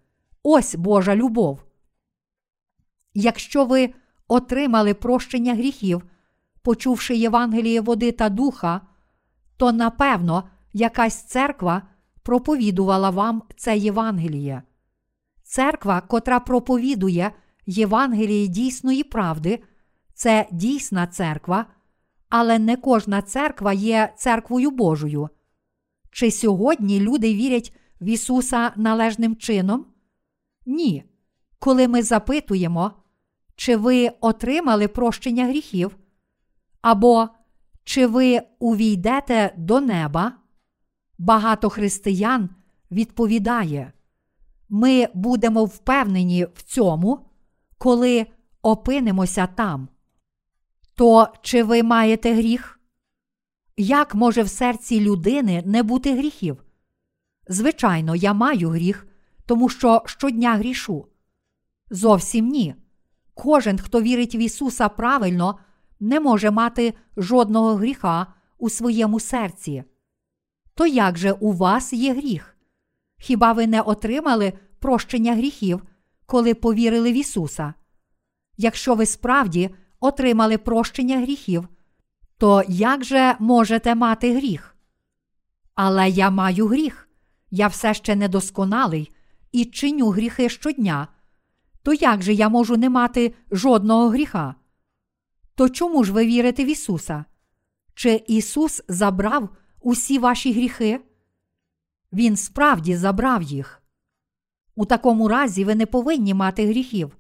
ось Божа любов. Якщо ви отримали прощення гріхів, почувши Євангеліє води та Духа, то, напевно, якась церква проповідувала вам це Євангеліє. Церква, котра проповідує Євангеліє дійсної правди, це дійсна церква, але не кожна церква є церквою Божою. Чи сьогодні люди вірять в Ісуса належним чином? Ні. Коли ми запитуємо, чи ви отримали прощення гріхів? Або чи ви увійдете до неба? Багато християн відповідає: ми будемо впевнені в цьому, коли опинимося там. То чи ви маєте гріх? Як може в серці людини не бути гріхів? Звичайно, я маю гріх, тому що щодня грішу. Зовсім ні. Кожен, хто вірить в Ісуса правильно, не може мати жодного гріха у своєму серці. То як же у вас є гріх? Хіба ви не отримали прощення гріхів, коли повірили в Ісуса? Якщо ви справді отримали прощення гріхів, то як же можете мати гріх? Але я маю гріх. Я все ще недосконалий і чиню гріхи щодня. То як же я можу не мати жодного гріха? То чому ж ви вірите в Ісуса? Чи Ісус забрав усі ваші гріхи? Він справді забрав їх. У такому разі ви не повинні мати гріхів.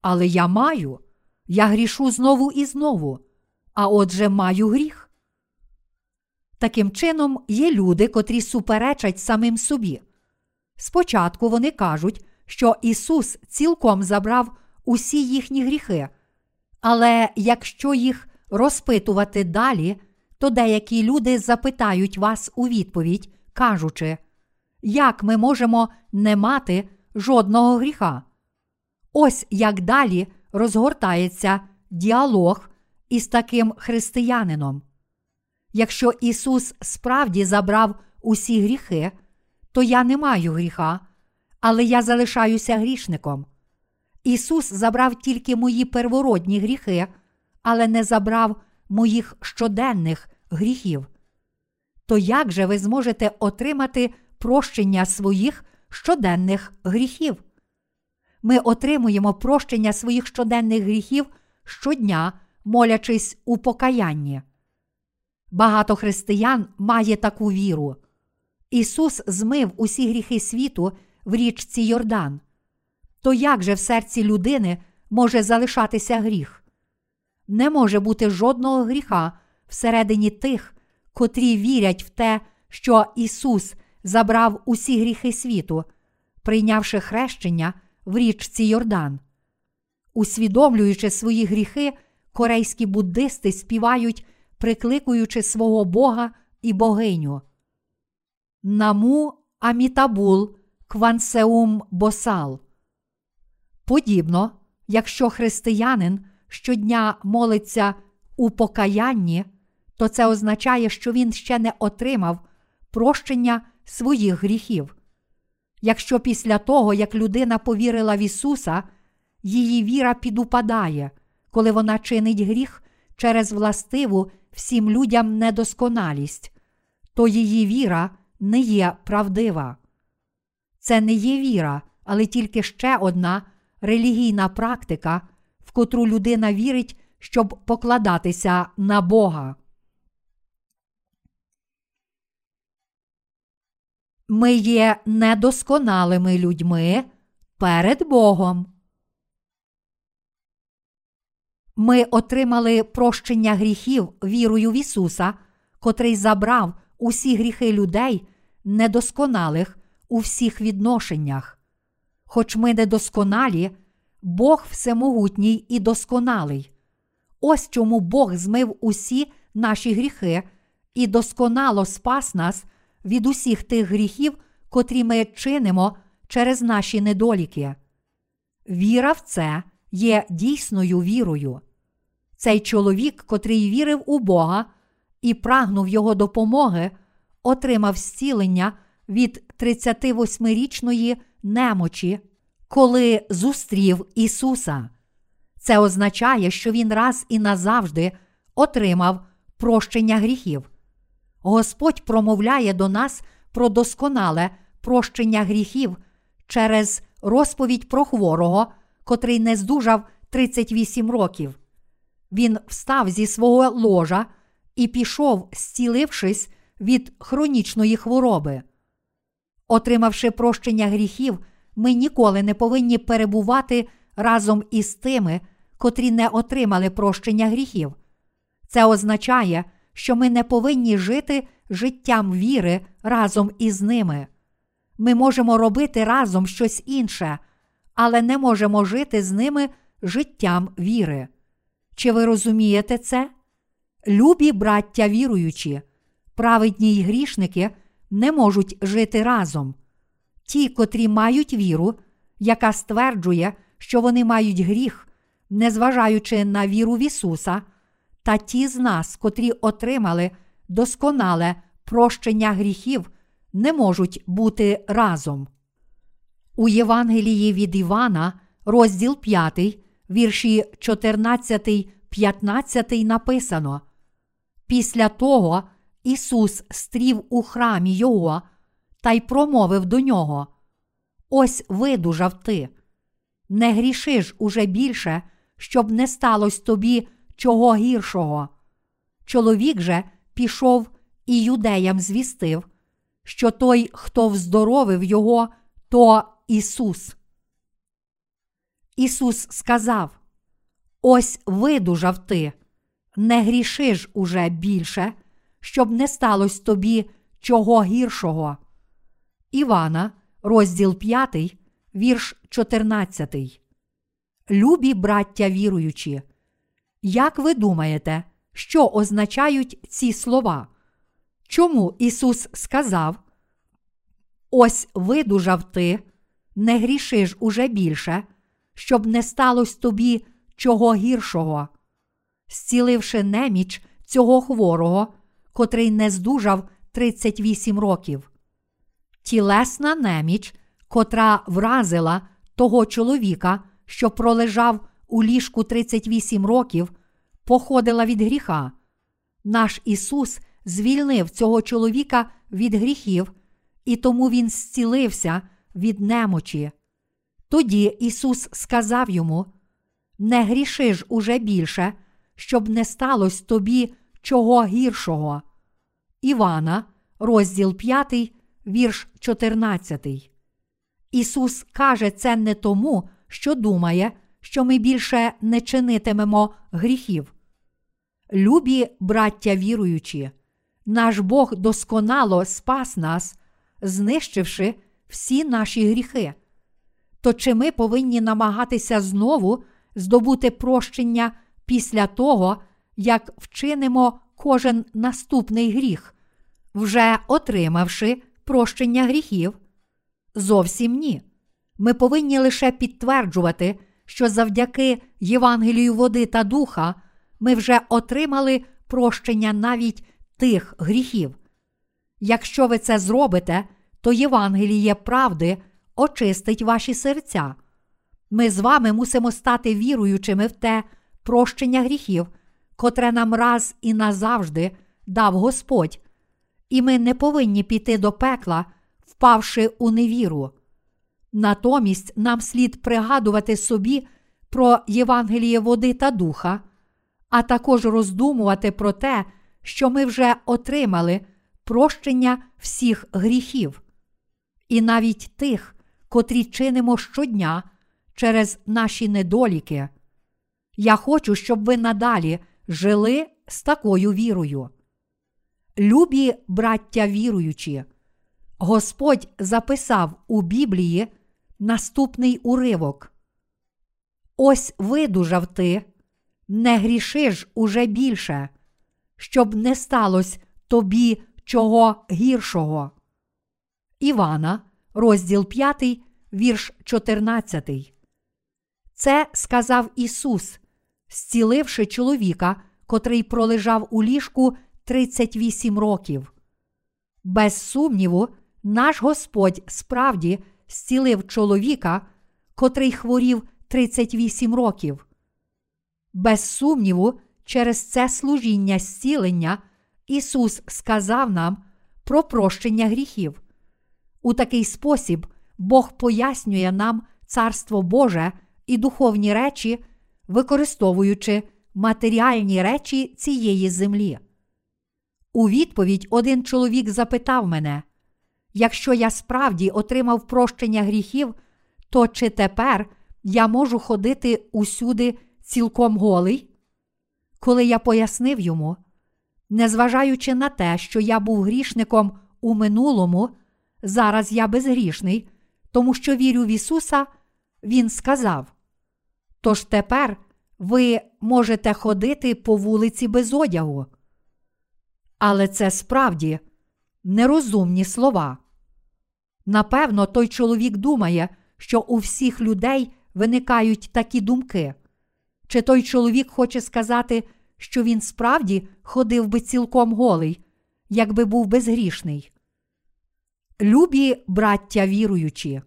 Але я маю. Я грішу знову і знову. А отже маю гріх. Таким чином є люди, котрі суперечать самим собі. Спочатку вони кажуть, що Ісус цілком забрав усі їхні гріхи. Але якщо їх розпитувати далі, то деякі люди запитають вас у відповідь, кажучи: як ми можемо не мати жодного гріха? Ось як далі розгортається діалог із таким християнином. Якщо Ісус справді забрав усі гріхи, то я не маю гріха, але я залишаюся грішником. Ісус забрав тільки мої первородні гріхи, але не забрав моїх щоденних гріхів. То як же ви зможете отримати прощення своїх щоденних гріхів? Ми отримуємо прощення своїх щоденних гріхів щодня, молячись у покаянні. Багато християн має таку віру. Ісус змив усі гріхи світу в річці Йордан. То як же в серці людини може залишатися гріх? Не може бути жодного гріха всередині тих, котрі вірять в те, що Ісус забрав усі гріхи світу, прийнявши хрещення в річці Йордан. Усвідомлюючи свої гріхи, корейські буддисти співають, прикликуючи свого Бога і богиню: «Наму Амітабул Квансеум Босал». Подібно, якщо християнин щодня молиться у покаянні, то це означає, що він ще не отримав прощення своїх гріхів. Якщо після того, як людина повірила в Ісуса, її віра підупадає, коли вона чинить гріх через властиву всім людям недосконалість, то її віра не є правдива. Це не є віра, але тільки ще одна релігійна практика, в котру людина вірить, щоб покладатися на Бога. Ми є недосконалими людьми перед Богом. Ми отримали прощення гріхів вірою в Ісуса, котрий забрав усі гріхи людей, недосконалих у всіх відношеннях. Хоч ми недосконалі, Бог всемогутній і досконалий. Ось чому Бог змив усі наші гріхи і досконало спас нас від усіх тих гріхів, котрі ми чинимо через наші недоліки. Віра в це є дійсною вірою. Цей чоловік, котрий вірив у Бога і прагнув його допомоги, отримав зцілення від 38-річної немочі, коли зустрів Ісуса. Це означає, що він раз і назавжди отримав прощення гріхів. Господь промовляє до нас про досконале прощення гріхів через розповідь про хворого, котрий не здужав 38 років. Він встав зі свого ложа і пішов, зцілившись від хронічної хвороби. Отримавши прощення гріхів, ми ніколи не повинні перебувати разом із тими, котрі не отримали прощення гріхів. Це означає, що ми не повинні жити життям віри разом із ними. Ми можемо робити разом щось інше, але не можемо жити з ними життям віри. Чи ви розумієте це? Любі браття віруючі, праведні й грішники не можуть жити разом. Ті, котрі мають віру, яка стверджує, що вони мають гріх, незважаючи на віру в Ісуса, та ті з нас, котрі отримали досконале прощення гріхів, не можуть бути разом. У Євангелії від Івана, розділ 5, вірші 14-15 написано: «Після того Ісус стрів у храмі його та й промовив до нього: ось видужав ти, не гріши ж уже більше, щоб не сталось тобі чого гіршого. Чоловік же пішов і юдеям звістив, що той, хто вздоровив його, то Ісус». Ісус сказав: «Ось видужав ти, не гріши ж уже більше, щоб не сталось тобі чого гіршого». Івана, розділ 5, вірш 14. Любі браття віруючі, як ви думаєте, що означають ці слова? Чому Ісус сказав: «Ось видужав ти, не гріши ж уже більше, щоб не сталося тобі чого гіршого». Зціливши неміч цього хворого, котрий не здужав 38 років. Тілесна неміч, котра вразила того чоловіка, що пролежав у ліжку 38 років, походила від гріха. Наш Ісус звільнив цього чоловіка від гріхів, і тому він зцілився від немочі. Тоді Ісус сказав йому: «Не гріши ж уже більше, щоб не сталося тобі чого гіршого». Івана, розділ 5, вірш 14. Ісус каже це не тому, що думає, що ми більше не чинитимемо гріхів. Любі браття віруючі, наш Бог досконало спас нас, знищивши всі наші гріхи. То чи ми повинні намагатися знову здобути прощення після того, як вчинимо кожен наступний гріх, вже отримавши прощення гріхів? Зовсім ні. Ми повинні лише підтверджувати, що завдяки Євангелію води та Духа ми вже отримали прощення навіть тих гріхів. Якщо ви це зробите, то Євангеліє правди очистить ваші серця. Ми з вами мусимо стати віруючими в те прощення гріхів, котре нам раз і назавжди дав Господь, і ми не повинні піти до пекла, впавши у невіру. Натомість нам слід пригадувати собі про Євангеліє води та Духа, а також роздумувати про те, що ми вже отримали прощення всіх гріхів, і навіть тих, котрі чинимо щодня через наші недоліки. Я хочу, щоб ви надалі жили з такою вірою. Любі браття віруючі, Господь записав у Біблії наступний уривок: «Ось видужав ти, не гріши ж уже більше, щоб не сталося тобі чого гіршого». Івана, розділ 5, вірш 14. Це сказав Ісус, зціливши чоловіка, котрий пролежав у ліжку 38 років. Без сумніву, наш Господь справді зцілив чоловіка, котрий хворів 38 років. Без сумніву, через це служіння зцілення Ісус сказав нам про прощення гріхів. У такий спосіб Бог пояснює нам Царство Боже і духовні речі, використовуючи матеріальні речі цієї землі. У відповідь один чоловік запитав мене: «Якщо я справді отримав прощення гріхів, то чи тепер я можу ходити усюди цілком голий?» Коли я пояснив йому: «Незважаючи на те, що я був грішником у минулому, зараз я безгрішний, тому що вірю в Ісуса», він сказав: «Тож тепер ви можете ходити по вулиці без одягу». Але це справді нерозумні слова. Напевно, той чоловік думає, що у всіх людей виникають такі думки. Чи той чоловік хоче сказати, що він справді ходив би цілком голий, якби був безгрішний? Любі браття віруючі,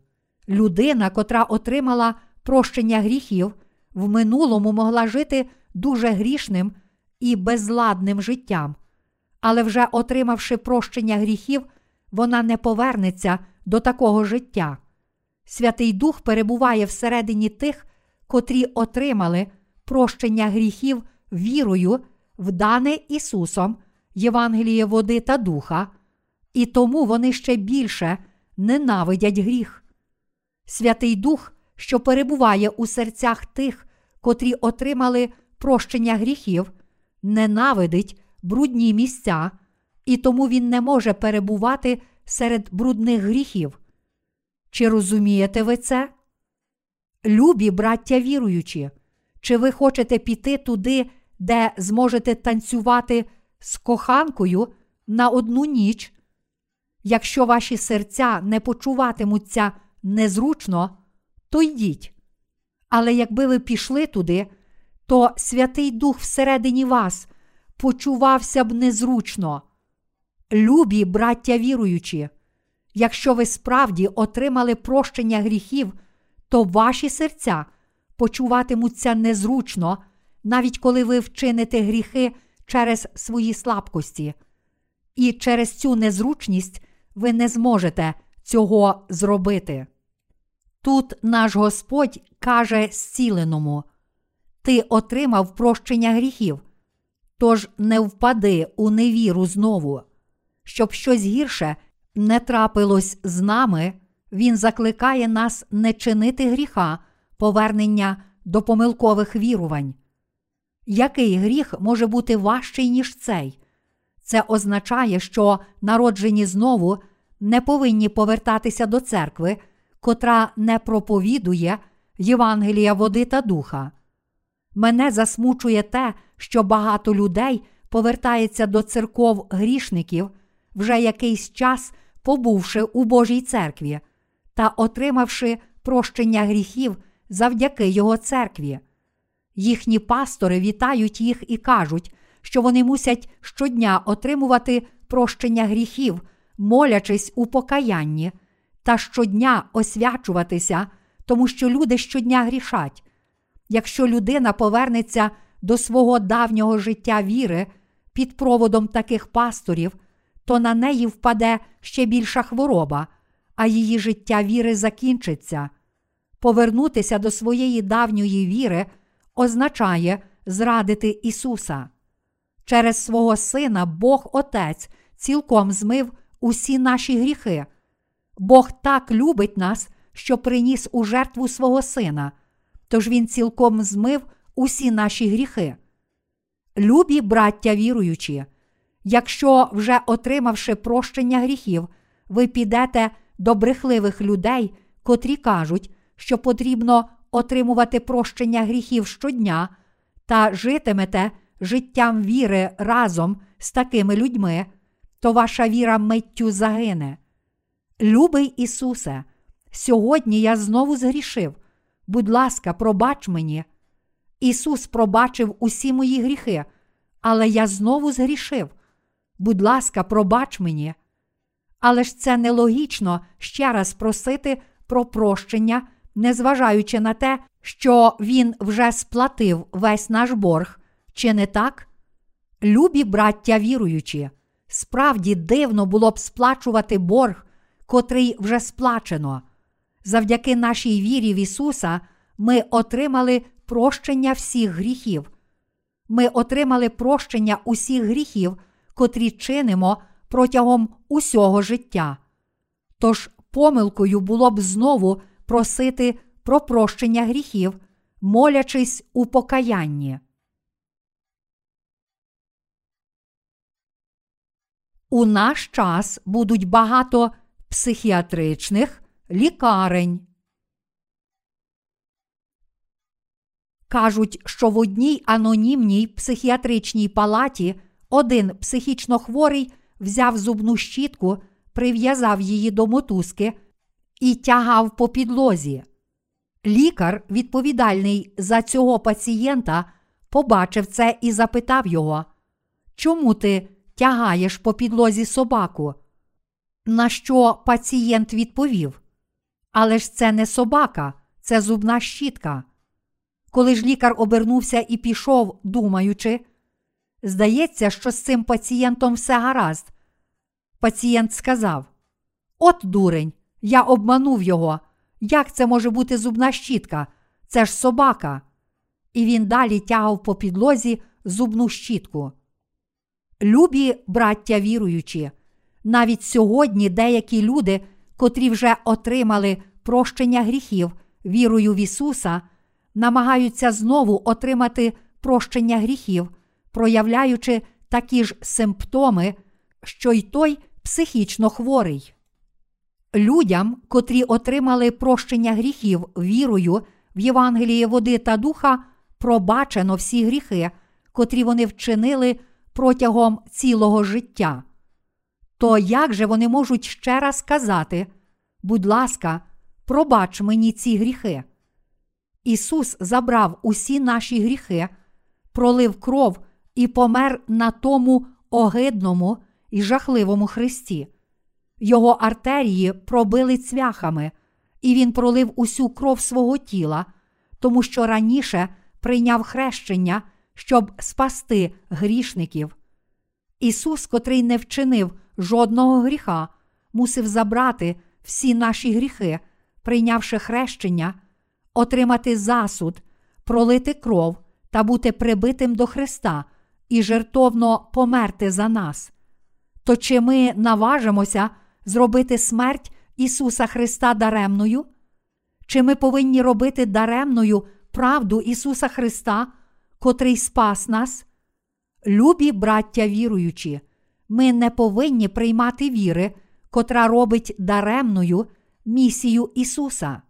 людина, котра отримала прощення гріхів, в минулому могла жити дуже грішним і безладним життям. Але вже отримавши прощення гріхів, вона не повернеться до такого життя. Святий Дух перебуває всередині тих, котрі отримали прощення гріхів вірою в дане Ісусом Євангеліє води та Духа, і тому вони ще більше ненавидять гріх. Святий Дух, що перебуває у серцях тих, котрі отримали прощення гріхів, ненавидить брудні місця, і тому він не може перебувати серед брудних гріхів. Чи розумієте ви це? Любі браття віруючі, чи ви хочете піти туди, де зможете танцювати з коханкою на одну ніч, якщо ваші серця не почуватимуться незручно, то йдіть. Але якби ви пішли туди, то Святий Дух всередині вас почувався б незручно. Любі, браття віруючі, якщо ви справді отримали прощення гріхів, то ваші серця почуватимуться незручно, навіть коли ви вчините гріхи через свої слабкості. І через цю незручність ви не зможете цього зробити. Тут наш Господь каже зціленому: «Ти отримав прощення гріхів, тож не впади у невіру знову». Щоб щось гірше не трапилось з нами, Він закликає нас не чинити гріха, повернення до помилкових вірувань. Який гріх може бути важчий, ніж цей? Це означає, що народжені знову не повинні повертатися до церкви, котра не проповідує Євангелія води та Духа. Мене засмучує те, що багато людей повертається до церков грішників, вже якийсь час побувши у Божій церкві та отримавши прощення гріхів завдяки його церкві. Їхні пастори вітають їх і кажуть, що вони мусять щодня отримувати прощення гріхів, молячись у покаянні, та щодня освячуватися, тому що люди щодня грішать. Якщо людина повернеться до свого давнього життя віри під проводом таких пасторів, то на неї впаде ще більша хвороба, а її життя віри закінчиться. Повернутися до своєї давньої віри означає зрадити Ісуса. Через свого Сина Бог Отець цілком змив усі наші гріхи. Бог так любить нас, що приніс у жертву свого Сина, тож Він цілком змив усі наші гріхи. Любі браття віруючі, якщо, вже отримавши прощення гріхів, ви підете до брехливих людей, котрі кажуть, що потрібно отримувати прощення гріхів щодня, та житимете життям віри разом з такими людьми, то ваша віра миттю загине. Любий Ісусе, сьогодні я знову згрішив. Будь ласка, пробач мені. Ісус пробачив усі мої гріхи, але я знову згрішив. Будь ласка, пробач мені. Але ж це нелогічно ще раз просити про прощення, незважаючи на те, що Він вже сплатив весь наш борг. Чи не так? Любі браття віруючі, справді дивно було б сплачувати борг, котрий вже сплачено. Завдяки нашій вірі в Ісуса ми отримали прощення всіх гріхів. Ми отримали прощення усіх гріхів, котрі чинимо протягом усього життя. Тож помилкою було б знову просити про прощення гріхів, молячись у покаянні. У наш час будуть багато психіатричних лікарень. Кажуть, що в одній анонімній психіатричній палаті один психічно хворий взяв зубну щітку, прив'язав її до мотузки і тягав по підлозі. Лікар, відповідальний за цього пацієнта, побачив це і запитав його: «Чому ти тягаєш по підлозі собаку?» На що пацієнт відповів: «Але ж це не собака, це зубна щітка». Коли ж лікар обернувся і пішов, думаючи: «Здається, що з цим пацієнтом все гаразд», пацієнт сказав: «От дурень, я обманув його. Як це може бути зубна щітка? Це ж собака». І він далі тягав по підлозі зубну щітку. Любі браття віруючі, навіть сьогодні деякі люди, котрі вже отримали прощення гріхів вірою в Ісуса, намагаються знову отримати прощення гріхів, проявляючи такі ж симптоми, що й той психічно хворий. Людям, котрі отримали прощення гріхів вірою в Євангеліє води та Духа, пробачено всі гріхи, котрі вони вчинили протягом цілого життя. То як же вони можуть ще раз казати: «Будь ласка, пробач мені ці гріхи»? Ісус забрав усі наші гріхи, пролив кров і помер на тому огидному і жахливому хресті. Його артерії пробили цвяхами, і він пролив усю кров свого тіла, тому що раніше прийняв хрещення, щоб спасти грішників. Ісус, котрий не вчинив жодного гріха, мусив забрати всі наші гріхи, прийнявши хрещення, отримати засуд, пролити кров та бути прибитим до хреста і жертовно померти за нас. То чи ми наважимося зробити смерть Ісуса Христа даремною? Чи ми повинні робити даремною правду Ісуса Христа, котрий спас нас? Любі браття віруючі, ми не повинні приймати віри, котра робить даремною місію Ісуса.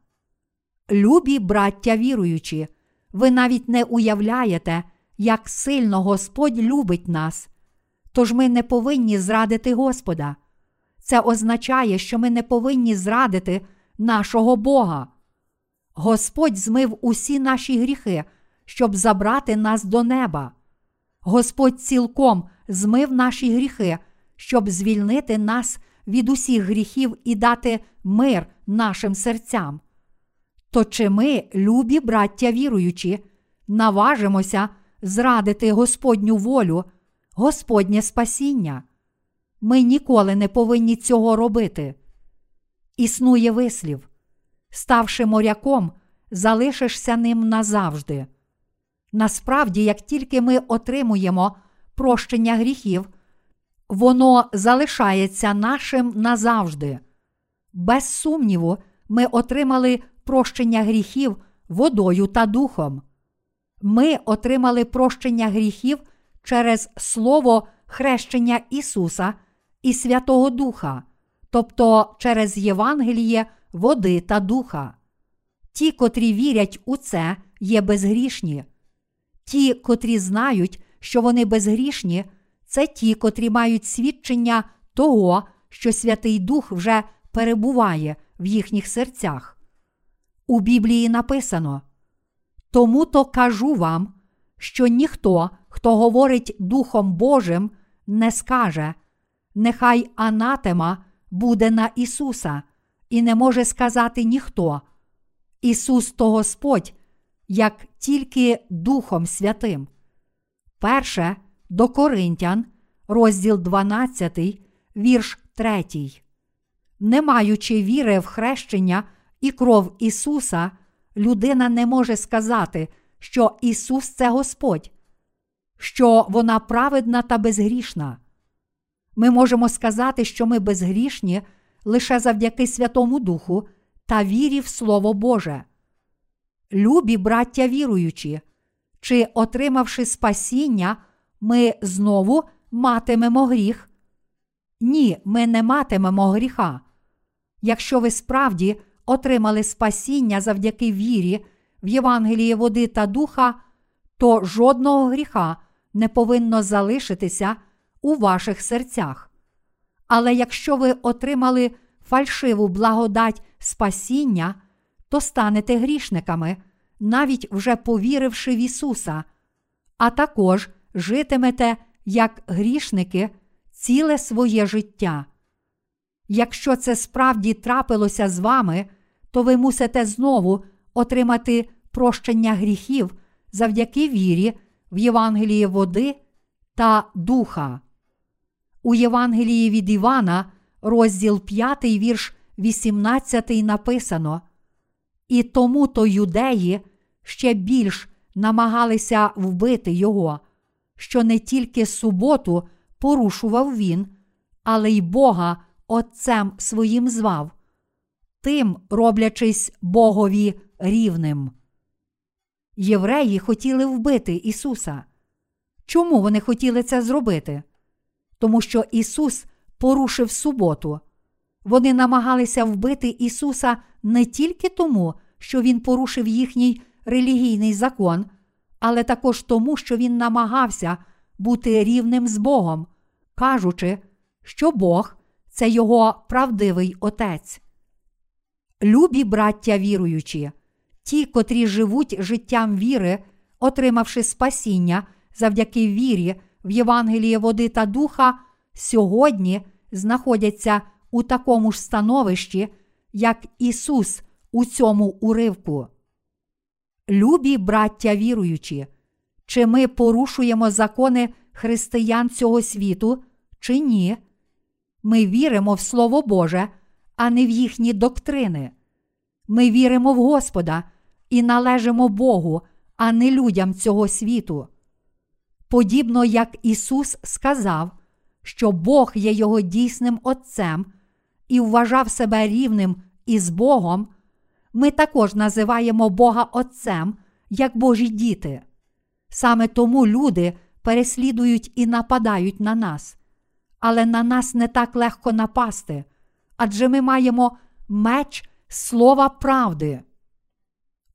Любі браття віруючі, ви навіть не уявляєте, як сильно Господь любить нас. Тож ми не повинні зрадити Господа. Це означає, що ми не повинні зрадити нашого Бога. Господь змив усі наші гріхи, щоб забрати нас до неба. Господь цілком змив наші гріхи, щоб звільнити нас від усіх гріхів і дати мир нашим серцям. То чи ми, любі браття віруючі, наважимося зрадити Господню волю, Господнє спасіння? Ми ніколи не повинні цього робити. Існує вислів: ставши моряком, залишишся ним назавжди. Насправді, як тільки ми отримуємо прощення гріхів, воно залишається нашим назавжди. Без сумніву, ми отримали прощення гріхів водою та духом. Ми отримали прощення гріхів через слово хрещення Ісуса і Святого Духа, тобто через Євангеліє води та Духа. Ті, котрі вірять у це, є безгрішні. Ті, котрі знають, що вони безгрішні, це ті, котрі мають свідчення того, що Святий Дух вже перебуває в їхніх серцях. У Біблії написано: «Тому-то кажу вам, що ніхто, хто говорить Духом Божим, не скаже: нехай анатема буде на Ісуса, і не може сказати ніхто: Ісус то Господь, як тільки Духом Святим». Перше до Коринтян, розділ 12, вірш 3. Не маючи віри в хрещення і кров Ісуса, людина не може сказати, що Ісус – це Господь, що вона праведна та безгрішна. Ми можемо сказати, що ми безгрішні лише завдяки Святому Духу та вірі в Слово Боже. Любі браття віруючі, чи, отримавши спасіння, ми знову матимемо гріх? Ні, ми не матимемо гріха. Якщо ви справді отримали спасіння завдяки вірі в Євангелії води та Духа, то жодного гріха не повинно залишитися у ваших серцях. Але якщо ви отримали фальшиву благодать спасіння, то станете грішниками, навіть вже повіривши в Ісуса, а також житимете як грішники ціле своє життя. Якщо це справді трапилося з вами, то ви мусите знову отримати прощення гріхів завдяки вірі в Євангелії води та Духа. У Євангелії від Івана, розділ 5, вірш 18 написано: «І тому-то юдеї ще більш намагалися вбити його, що не тільки суботу порушував він, але й Бога Отцем своїм звав, тим роблячись Богові рівним». Євреї хотіли вбити Ісуса. Чому вони хотіли це зробити? Тому що Ісус порушив суботу. Вони намагалися вбити Ісуса не тільки тому, що Він порушив їхній релігійний закон, але також тому, що він намагався бути рівним з Богом, кажучи, що Бог – це його правдивий Отець. Любі браття віруючі, ті, котрі живуть життям віри, отримавши спасіння завдяки вірі в Євангеліє води та Духа, сьогодні знаходяться у такому ж становищі, як Ісус у цьому уривку. Любі браття віруючі, чи ми порушуємо закони християн цього світу, чи ні? Ми віримо в Слово Боже, а не в їхні доктрини. Ми віримо в Господа і належимо Богу, а не людям цього світу. Подібно як Ісус сказав, що Бог є його дійсним Отцем і вважав себе рівним із Богом, ми також називаємо Бога Отцем, як Божі діти. Саме тому люди переслідують і нападають на нас. Але на нас не так легко напасти, адже ми маємо меч слова правди.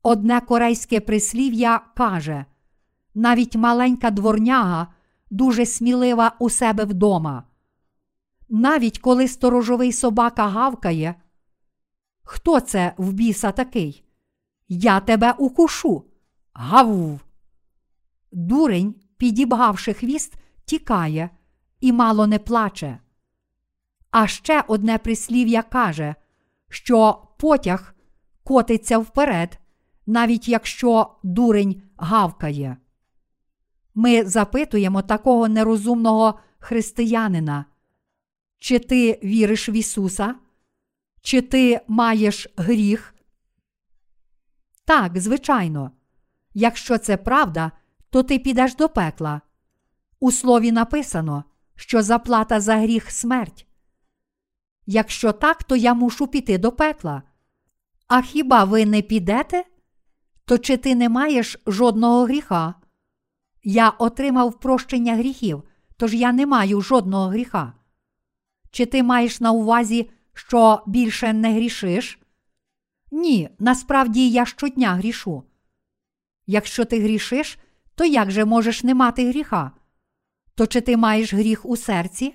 Одне корейське прислів'я каже: навіть маленька дворняга дуже смілива у себе вдома. Навіть коли сторожовий собака гавкає: хто це в біса такий? Я тебе укушу. Гавв! Дурень, підібгавши хвіст, тікає і мало не плаче. А ще одне прислів'я каже, що потяг котиться вперед, навіть якщо дурень гавкає. Ми запитуємо такого нерозумного християнина: чи ти віриш в Ісуса? Чи ти маєш гріх? Так, звичайно. Якщо це правда, то ти підеш до пекла. У слові написано, що заплата за гріх – смерть. Якщо так, то я мушу піти до пекла. А хіба ви не підете? То чи ти не маєш жодного гріха? Я отримав прощення гріхів, тож я не маю жодного гріха. Чи ти маєш на увазі, що більше не грішиш? Ні, насправді я щодня грішу. Якщо ти грішиш, то як же можеш не мати гріха? То чи ти маєш гріх у серці?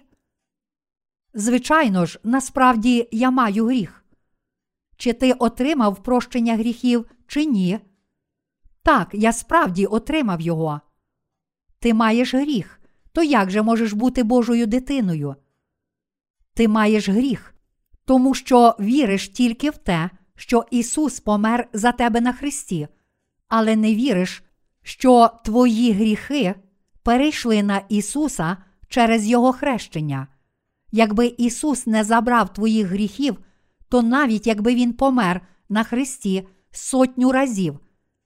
Звичайно ж, насправді я маю гріх. Чи ти отримав прощення гріхів, чи ні? Так, я справді отримав його. Ти маєш гріх, то як же можеш бути Божою дитиною? Ти маєш гріх, тому що віриш тільки в те, що Ісус помер за тебе на хресті, але не віриш, що твої гріхи перейшли на Ісуса через Його хрещення. Якби Ісус не забрав твоїх гріхів, то навіть якби Він помер на хресті 100 разів,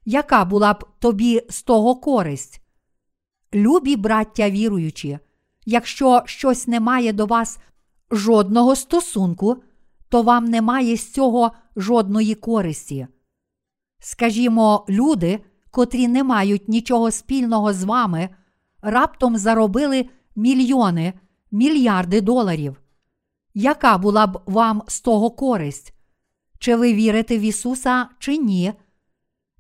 яка була б тобі з того користь? Любі браття віруючі, якщо щось не має до вас жодного стосунку, то вам немає з цього жодної користі. Скажімо, люди, котрі не мають нічого спільного з вами, раптом заробили мільйони, мільярди доларів. Яка була б вам з того користь? Чи ви вірите в Ісуса, чи ні?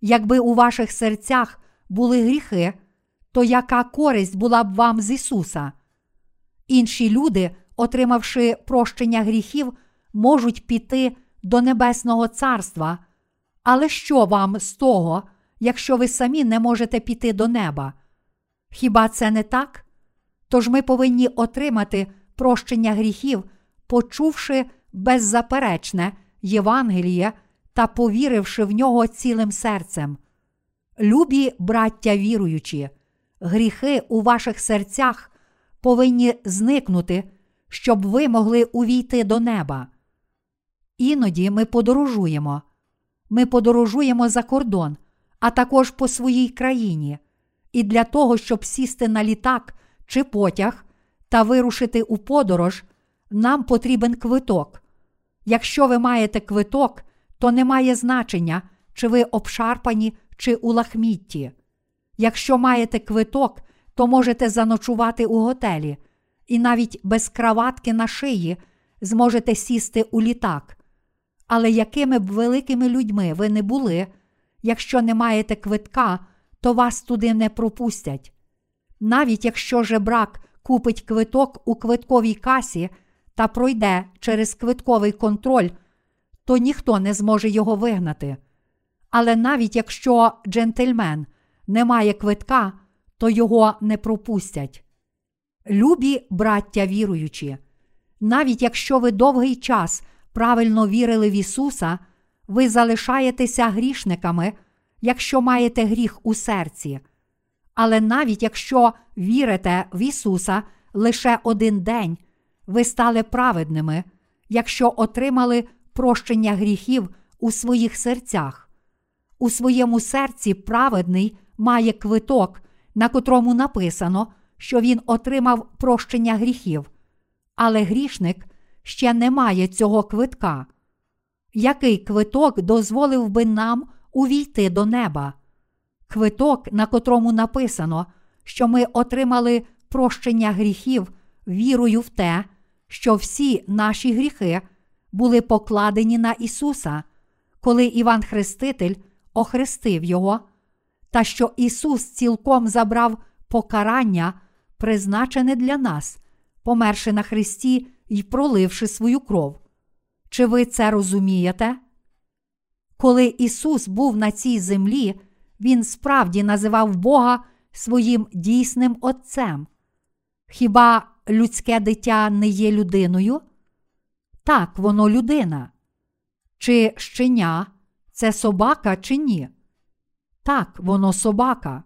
Якби у ваших серцях були гріхи, то яка користь була б вам з Ісуса? Інші люди, отримавши прощення гріхів, можуть піти до Небесного Царства. Але що вам з того, якщо ви самі не можете піти до неба? Хіба це не так? Тож ми повинні отримати прощення гріхів, почувши беззаперечне Євангеліє та повіривши в нього цілим серцем. Любі браття віруючі, гріхи у ваших серцях повинні зникнути, щоб ви могли увійти до неба. Іноді ми подорожуємо. Ми подорожуємо за кордон, а також по своїй країні. І для того, щоб сісти на літак чи потяг та вирушити у подорож, нам потрібен квиток. Якщо ви маєте квиток, то не має значення, чи ви обшарпані, чи у лахмітті. Якщо маєте квиток, то можете заночувати у готелі і навіть без краватки на шиї зможете сісти у літак. Але якими б великими людьми ви не були, якщо не маєте квитка, то вас туди не пропустять. Навіть якщо жебрак купить квиток у квитковій касі та пройде через квитковий контроль, то ніхто не зможе його вигнати. Але навіть якщо джентльмен не має квитка, то його не пропустять. Любі браття віруючі, навіть якщо ви довгий час правильно вірили в Ісуса, ви залишаєтеся грішниками, якщо маєте гріх у серці. Але навіть якщо вірите в Ісуса лише один день, ви стали праведними, якщо отримали прощення гріхів у своїх серцях. У своєму серці праведний має квиток, на котрому написано, що він отримав прощення гріхів. Але грішник ще не має цього квитка. Який квиток дозволив би нам увійти до неба? Квиток, на котрому написано, що ми отримали прощення гріхів вірою в те, що всі наші гріхи були покладені на Ісуса, коли Іван Хреститель охрестив його, та що Ісус цілком забрав покарання, призначене для нас, померши на хресті й проливши свою кров. Чи ви це розумієте? Коли Ісус був на цій землі, Він справді називав Бога своїм дійсним Отцем. Хіба людське дитя не є людиною? Так, воно людина. Чи щеня – це собака чи ні? Так, воно собака.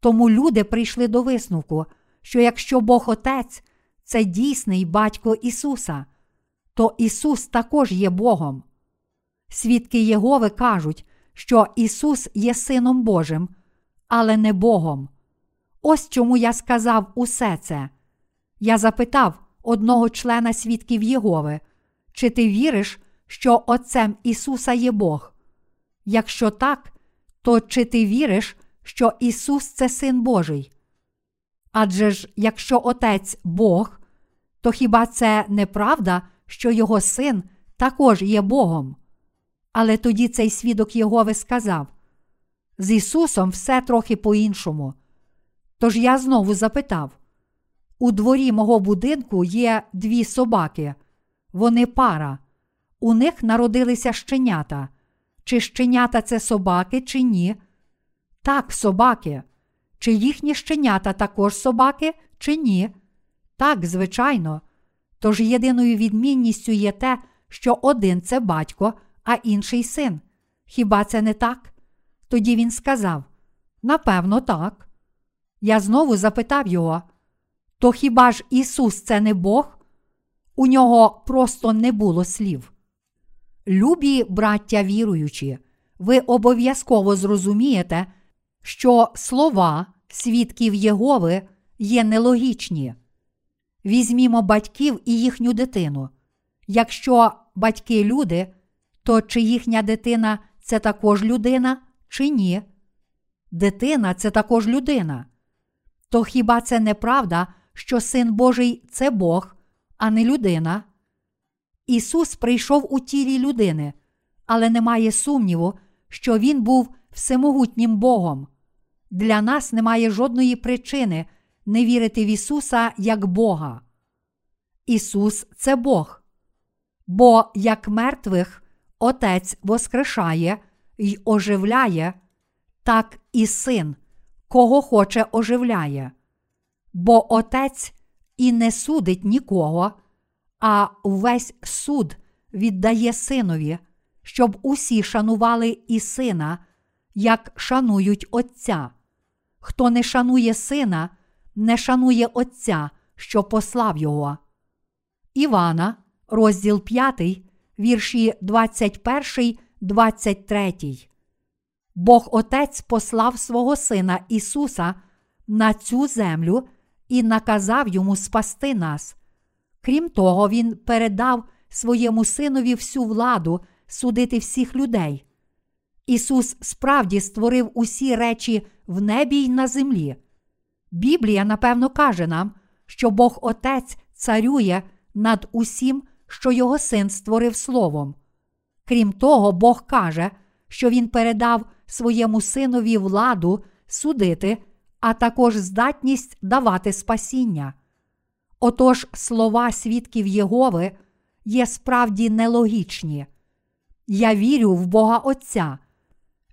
Тому люди прийшли до висновку, що якщо Бог Отець – це дійсний батько Ісуса, то Ісус також є Богом. Свідки Єгови кажуть, що Ісус є Сином Божим, але не Богом. Ось чому я сказав усе це. Я запитав одного члена Свідків Єгови, чи ти віриш, що Отцем Ісуса є Бог? Якщо так, то чи ти віриш, що Ісус – це Син Божий? Адже ж, якщо Отець – Бог, то хіба це не правда, що Його Син також є Богом? Але тоді цей свідок Єгови сказав: з Ісусом все трохи по-іншому. Тож я знову запитав: у дворі мого будинку є дві собаки. Вони пара. У них народилися щенята. Чи щенята – це собаки, чи ні? Так, собаки. Чи їхні щенята також собаки, чи ні? Так, звичайно. Тож єдиною відмінністю є те, що один – це батько, а інший – син. Хіба це не так? Тоді він сказав: напевно, так. Я знову запитав його: то хіба ж Ісус – це не Бог? У нього просто не було слів. Любі браття віруючі, ви обов'язково зрозумієте, що слова свідків Єгови є нелогічні. Візьмімо батьків і їхню дитину. Якщо батьки – люди, то чи їхня дитина – це також людина, чи ні? Дитина – це також людина. То хіба це не правда, що Син Божий – це Бог, а не людина? Ісус прийшов у тілі людини, але немає сумніву, що Він був всемогутнім Богом. Для нас немає жодної причини не вірити в Ісуса як Бога. Ісус – це Бог. Бо як мертвих Отець воскрешає й оживляє, так і Син, кого хоче, оживляє. Бо Отець і не судить нікого, а увесь суд віддає Синові, щоб усі шанували і Сина, як шанують Отця. Хто не шанує Сина, не шанує Отця, що послав Його. Івана, розділ 5, вірші 21-23. Бог Отець послав свого Сина Ісуса на цю землю і наказав Йому спасти нас. Крім того, Він передав своєму Синові всю владу судити всіх людей. Ісус справді створив усі речі в небі й на землі. Біблія, напевно, каже нам, що Бог Отець царює над усім, що Його Син створив Словом. Крім того, Бог каже, що Він передав своєму Синові владу судити, а також здатність давати спасіння. Отож, слова свідків Єгови є справді нелогічні. Я вірю в Бога Отця.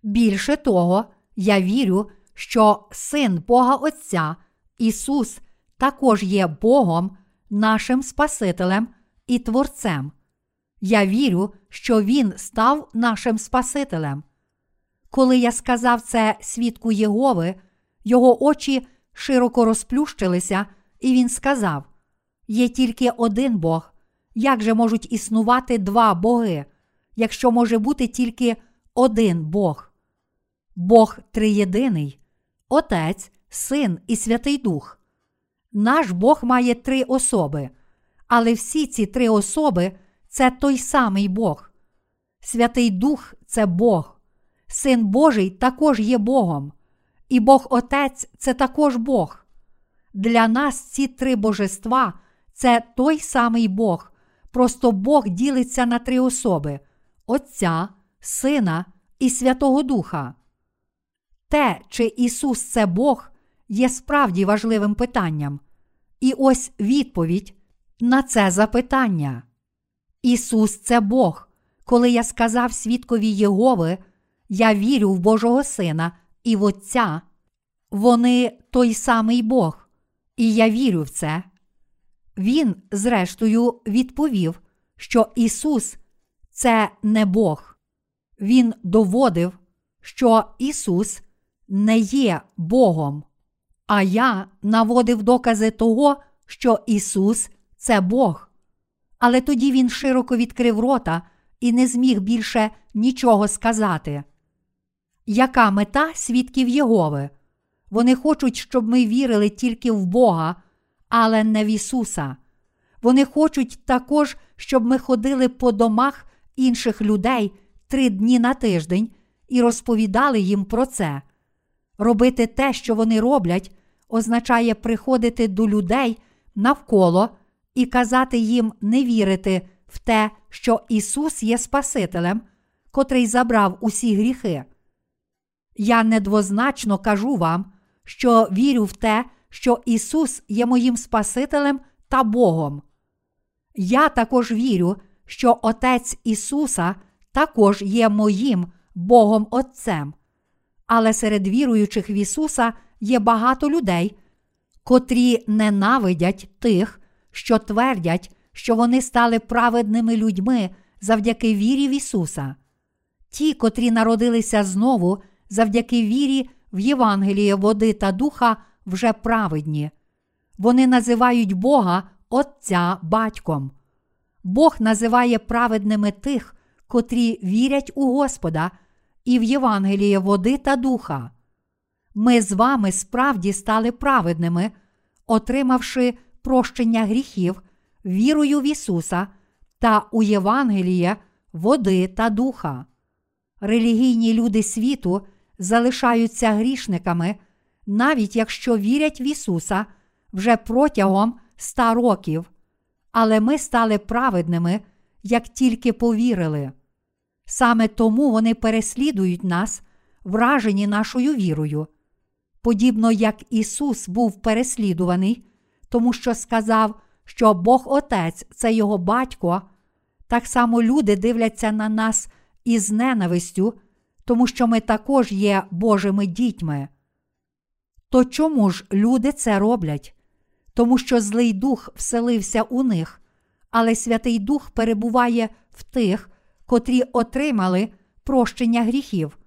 Більше того, я вірю, що Син Бога Отця, Ісус, також є Богом, нашим Спасителем і Творцем. Я вірю, що Він став нашим Спасителем. Коли я сказав це свідку Єгови, його очі широко розплющилися, і він сказав: «Є тільки один Бог. Як же можуть існувати два боги, якщо може бути тільки один Бог?» Бог триєдиний – Отець, Син і Святий Дух. Наш Бог має три особи, але всі ці три особи – це той самий Бог. Святий Дух – це Бог. Син Божий також є Богом. І Бог Отець – це також Бог. Для нас ці три божества – це той самий Бог, просто Бог ділиться на три особи – Отця, Сина і Святого Духа. Те, чи Ісус – це Бог, є справді важливим питанням. І ось відповідь на це запитання. Ісус – це Бог. Коли я сказав свідкові Єгови, я вірю в Божого Сина і в Отця, вони той самий Бог, і я вірю в це. Він, зрештою, відповів, що Ісус – це не Бог. Він доводив, що Ісус не є Богом. А я наводив докази того, що Ісус – це Бог. Але тоді він широко відкрив рота і не зміг більше нічого сказати. Яка мета свідків Єгови? Вони хочуть, щоб ми вірили тільки в Бога, але не в Ісуса. Вони хочуть також, щоб ми ходили по домах інших людей 3 дні на тиждень і розповідали їм про це. Робити те, що вони роблять, означає приходити до людей навколо і казати їм не вірити в те, що Ісус є Спасителем, котрий забрав усі гріхи. Я недвозначно кажу вам, що вірю в те, що Ісус є моїм Спасителем та Богом. Я також вірю, що Отець Ісуса також є моїм Богом Отцем. Але серед віруючих в Ісуса є багато людей, котрі ненавидять тих, що твердять, що вони стали праведними людьми завдяки вірі в Ісуса. Ті, котрі народилися знову, завдяки вірі в Євангеліє води та Духа, вже праведні. Вони називають Бога Отця Батьком. Бог називає праведними тих, котрі вірять у Господа і в Євангеліє води та Духа. Ми з вами справді стали праведними, отримавши прощення гріхів вірою в Ісуса та у Євангеліє води та Духа. Релігійні люди світу залишаються грішниками, навіть якщо вірять в Ісуса вже протягом 100 років. Але ми стали праведними, як тільки повірили. Саме тому вони переслідують нас, вражені нашою вірою. Подібно як Ісус був переслідуваний, тому що сказав, що Бог Отець – це його батько, так само люди дивляться на нас із ненавистю, тому що ми також є Божими дітьми. То чому ж люди це роблять? Тому що злий дух вселився у них, але Святий Дух перебуває в тих, котрі отримали прощення гріхів.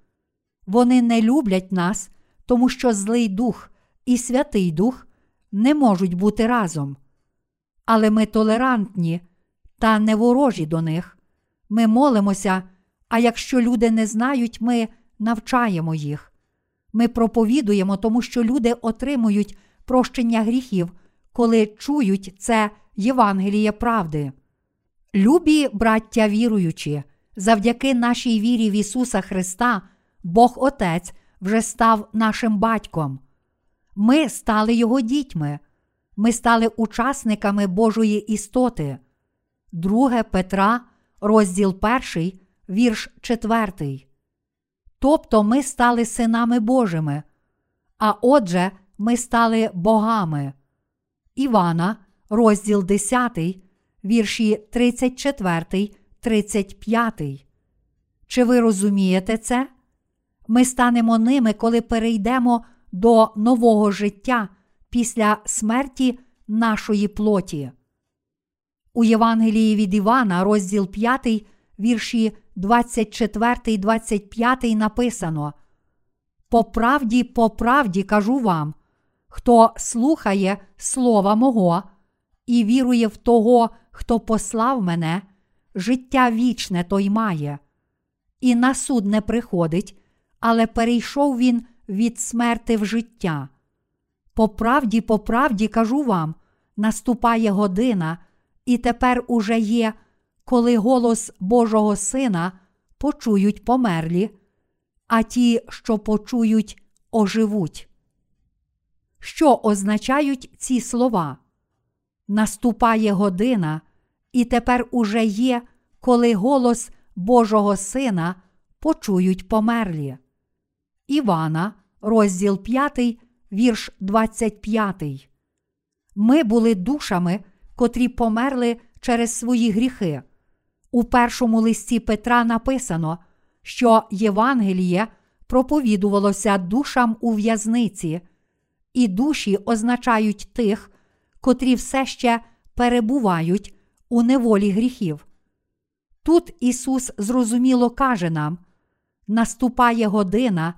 Вони не люблять нас, тому що злий дух і Святий Дух не можуть бути разом. Але ми толерантні та не ворожі до них. Ми молимося, а якщо люди не знають, ми навчаємо їх. Ми проповідуємо, тому що люди отримують прощення гріхів, коли чують це Євангеліє правди. Любі браття віруючі, завдяки нашій вірі в Ісуса Христа, Бог Отець вже став нашим батьком. Ми стали Його дітьми. Ми стали учасниками Божої істоти. 2 Петра, розділ 1, вірш 4. Тобто ми стали синами Божими. а отже ми стали богами. Івана, розділ 10, вірші 34-35. Чи ви розумієте це? Ми станемо ними, коли перейдемо до нового життя після смерті нашої плоті. У Євангелії від Івана, розділ 5, вірші 24-25 написано: по правді кажу вам, хто слухає слова мого і вірує в того, хто послав мене, життя вічне той має. І на суд не приходить, але перейшов він від смерти в життя. По правді кажу вам, наступає година, і тепер уже є, коли голос Божого Сина почують померлі, а ті, що почують, оживуть. Що означають ці слова? Наступає година, і тепер уже є, коли голос Божого Сина почують померлі. Івана, розділ 5, вірш 25. Ми були душами, котрі померли через свої гріхи. У першому листі Петра написано, що Євангеліє проповідувалося душам у в'язниці, і душі означають тих, котрі все ще перебувають у неволі гріхів. Тут Ісус зрозуміло каже нам: наступає година,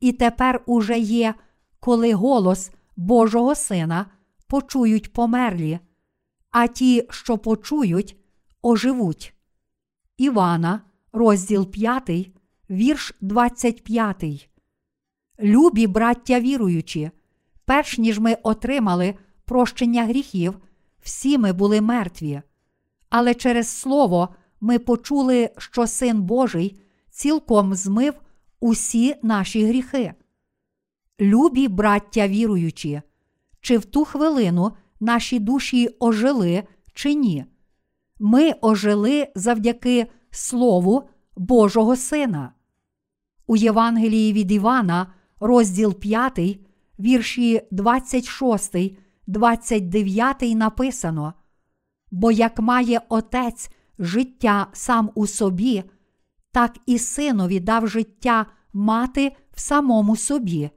і тепер уже є, коли голос Божого Сина почують померлі, а ті, що почують, оживуть. Івана, розділ 5, вірш 25. Любі браття віруючі, перш ніж ми отримали прощення гріхів, всі ми були мертві. Але через слово ми почули, що Син Божий цілком змив усі наші гріхи. Любі браття віруючі, чи в ту хвилину наші душі ожили чи ні? Ми ожили завдяки Слову Божого Сина. У Євангелії від Івана, розділ 5, вірші 26-29 написано: «Бо як має Отець життя сам у собі, так і Синові дав життя мати в самому собі.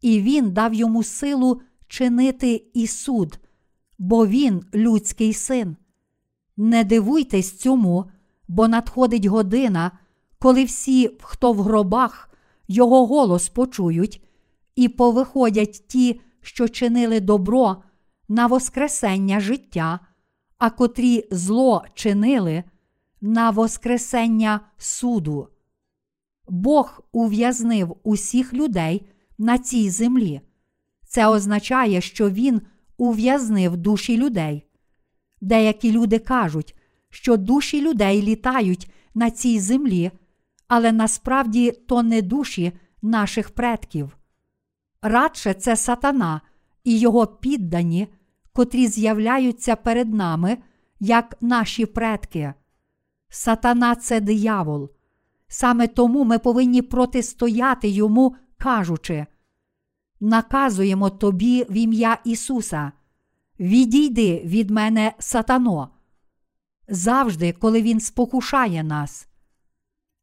І Він дав йому силу чинити і суд, бо Він людський син. Не дивуйтесь цьому, бо надходить година, коли всі, хто в гробах, його голос почують, і повиходять ті, що чинили добро, на воскресення життя, а котрі зло чинили, на воскресення суду». Бог ув'язнив усіх людей на цій землі. Це означає, що Він ув'язнив душі людей. Деякі люди кажуть, що душі людей літають на цій землі, але насправді то не душі наших предків. Радше це сатана і його піддані, котрі з'являються перед нами, як наші предки. Сатана – це диявол. Саме тому ми повинні протистояти йому, кажучи: «Наказуємо тобі в ім'я Ісуса. Відійди від мене, сатано!» Завжди, коли він спокушає нас.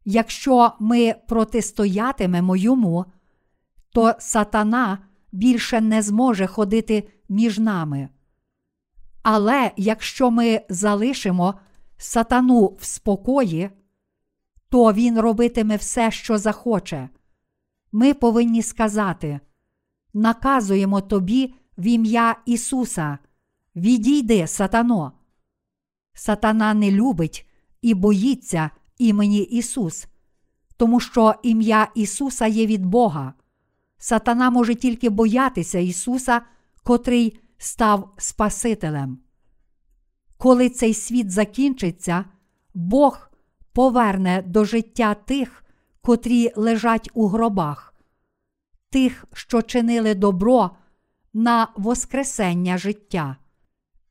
Якщо ми протистоятимемо йому, то сатана більше не зможе ходити між нами. Але якщо ми залишимо сатану в спокої, то він робитиме все, що захоче. Ми повинні сказати: «Наказуємо тобі в ім'я Ісуса. Відійди, сатано!» Сатана не любить і боїться імені Ісус, тому що ім'я Ісуса є від Бога. Сатана може тільки боятися Ісуса, котрий став Спасителем. Коли цей світ закінчиться, Бог поверне до життя тих, котрі лежать у гробах, тих, що чинили добро, на воскресення життя.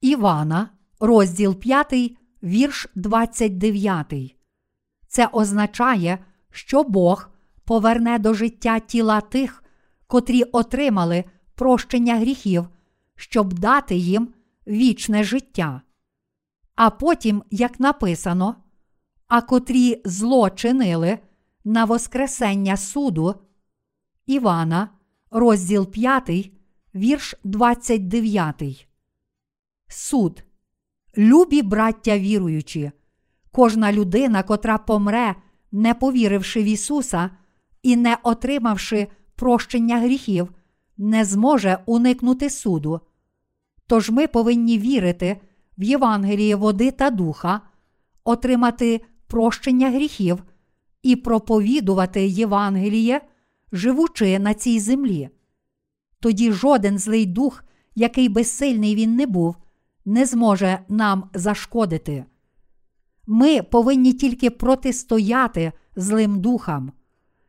Івана, розділ 5, вірш 29. Це означає, що Бог поверне до життя тіла тих, котрі отримали прощення гріхів, щоб дати їм вічне життя. А потім, як написано, а котрі зло чинили на воскресення суду, Івана, розділ 5, вірш 29. Суд. Любі браття віруючі, кожна людина, котра помре, не повіривши в Ісуса і не отримавши прощення гріхів, не зможе уникнути суду. Тож ми повинні вірити в Євангеліє води та Духа, отримати прощення гріхів і проповідувати Євангеліє, живучи на цій землі. Тоді жоден злий дух, який би сильний він не був, не зможе нам зашкодити. Ми повинні тільки протистояти злим духам.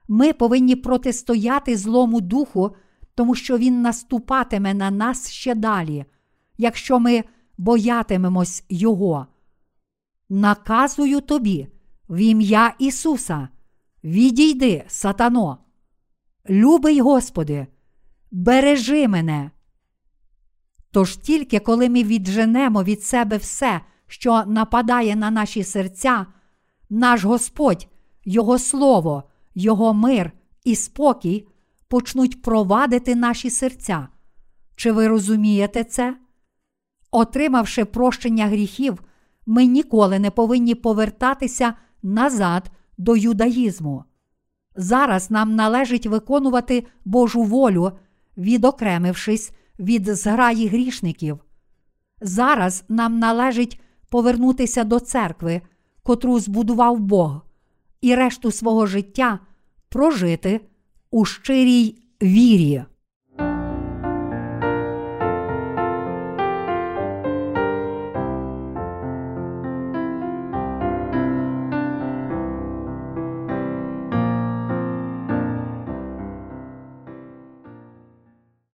Ми повинні протистояти злому духу, тому що він наступатиме на нас ще далі, якщо ми боятимемось його. Наказую тобі в ім'я Ісуса, відійди, сатано. Любий Господи, бережи мене. Тож тільки коли ми відженемо від себе все, що нападає на наші серця, наш Господь, Його Слово, Його мир і спокій почнуть провадити наші серця. Чи ви розумієте це? Отримавши прощення гріхів, ми ніколи не повинні повертатися назад до юдаїзму. Зараз нам належить виконувати Божу волю, відокремившись від зграї грішників. Зараз нам належить повернутися до церкви, котру збудував Бог, і решту свого життя прожити у щирій вірі.